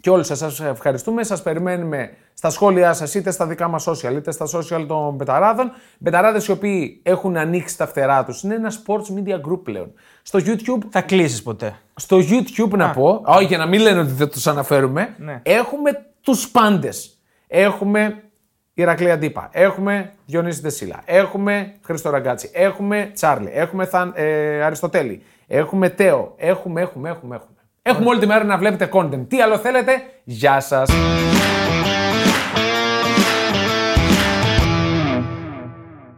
Και όλους σας ευχαριστούμε. Σας περιμένουμε στα σχόλιά σας, είτε στα δικά μας social, είτε στα social των Μπεταράδων. Μπεταράδες οι οποίοι έχουν ανοίξει τα φτερά τους. Είναι ένα sports media group πλέον. Στο YouTube... Θα κλείσεις ποτέ. Στο YouTube να πω, για να μην λένε ότι δεν τους αναφέρουμε, ναι. Έχουμε τους πάντες. Έχουμε Ηρακλή Αντίπα, έχουμε Διονύση Δεσίλα, έχουμε Χρήστο Ραγκάτσι, έχουμε Τσάρλι, έχουμε Αριστοτέλη, έχουμε Τέο, έχουμε. Έχουμε όλη τη μέρα να βλέπετε content. Τι άλλο θέλετε, γεια σας!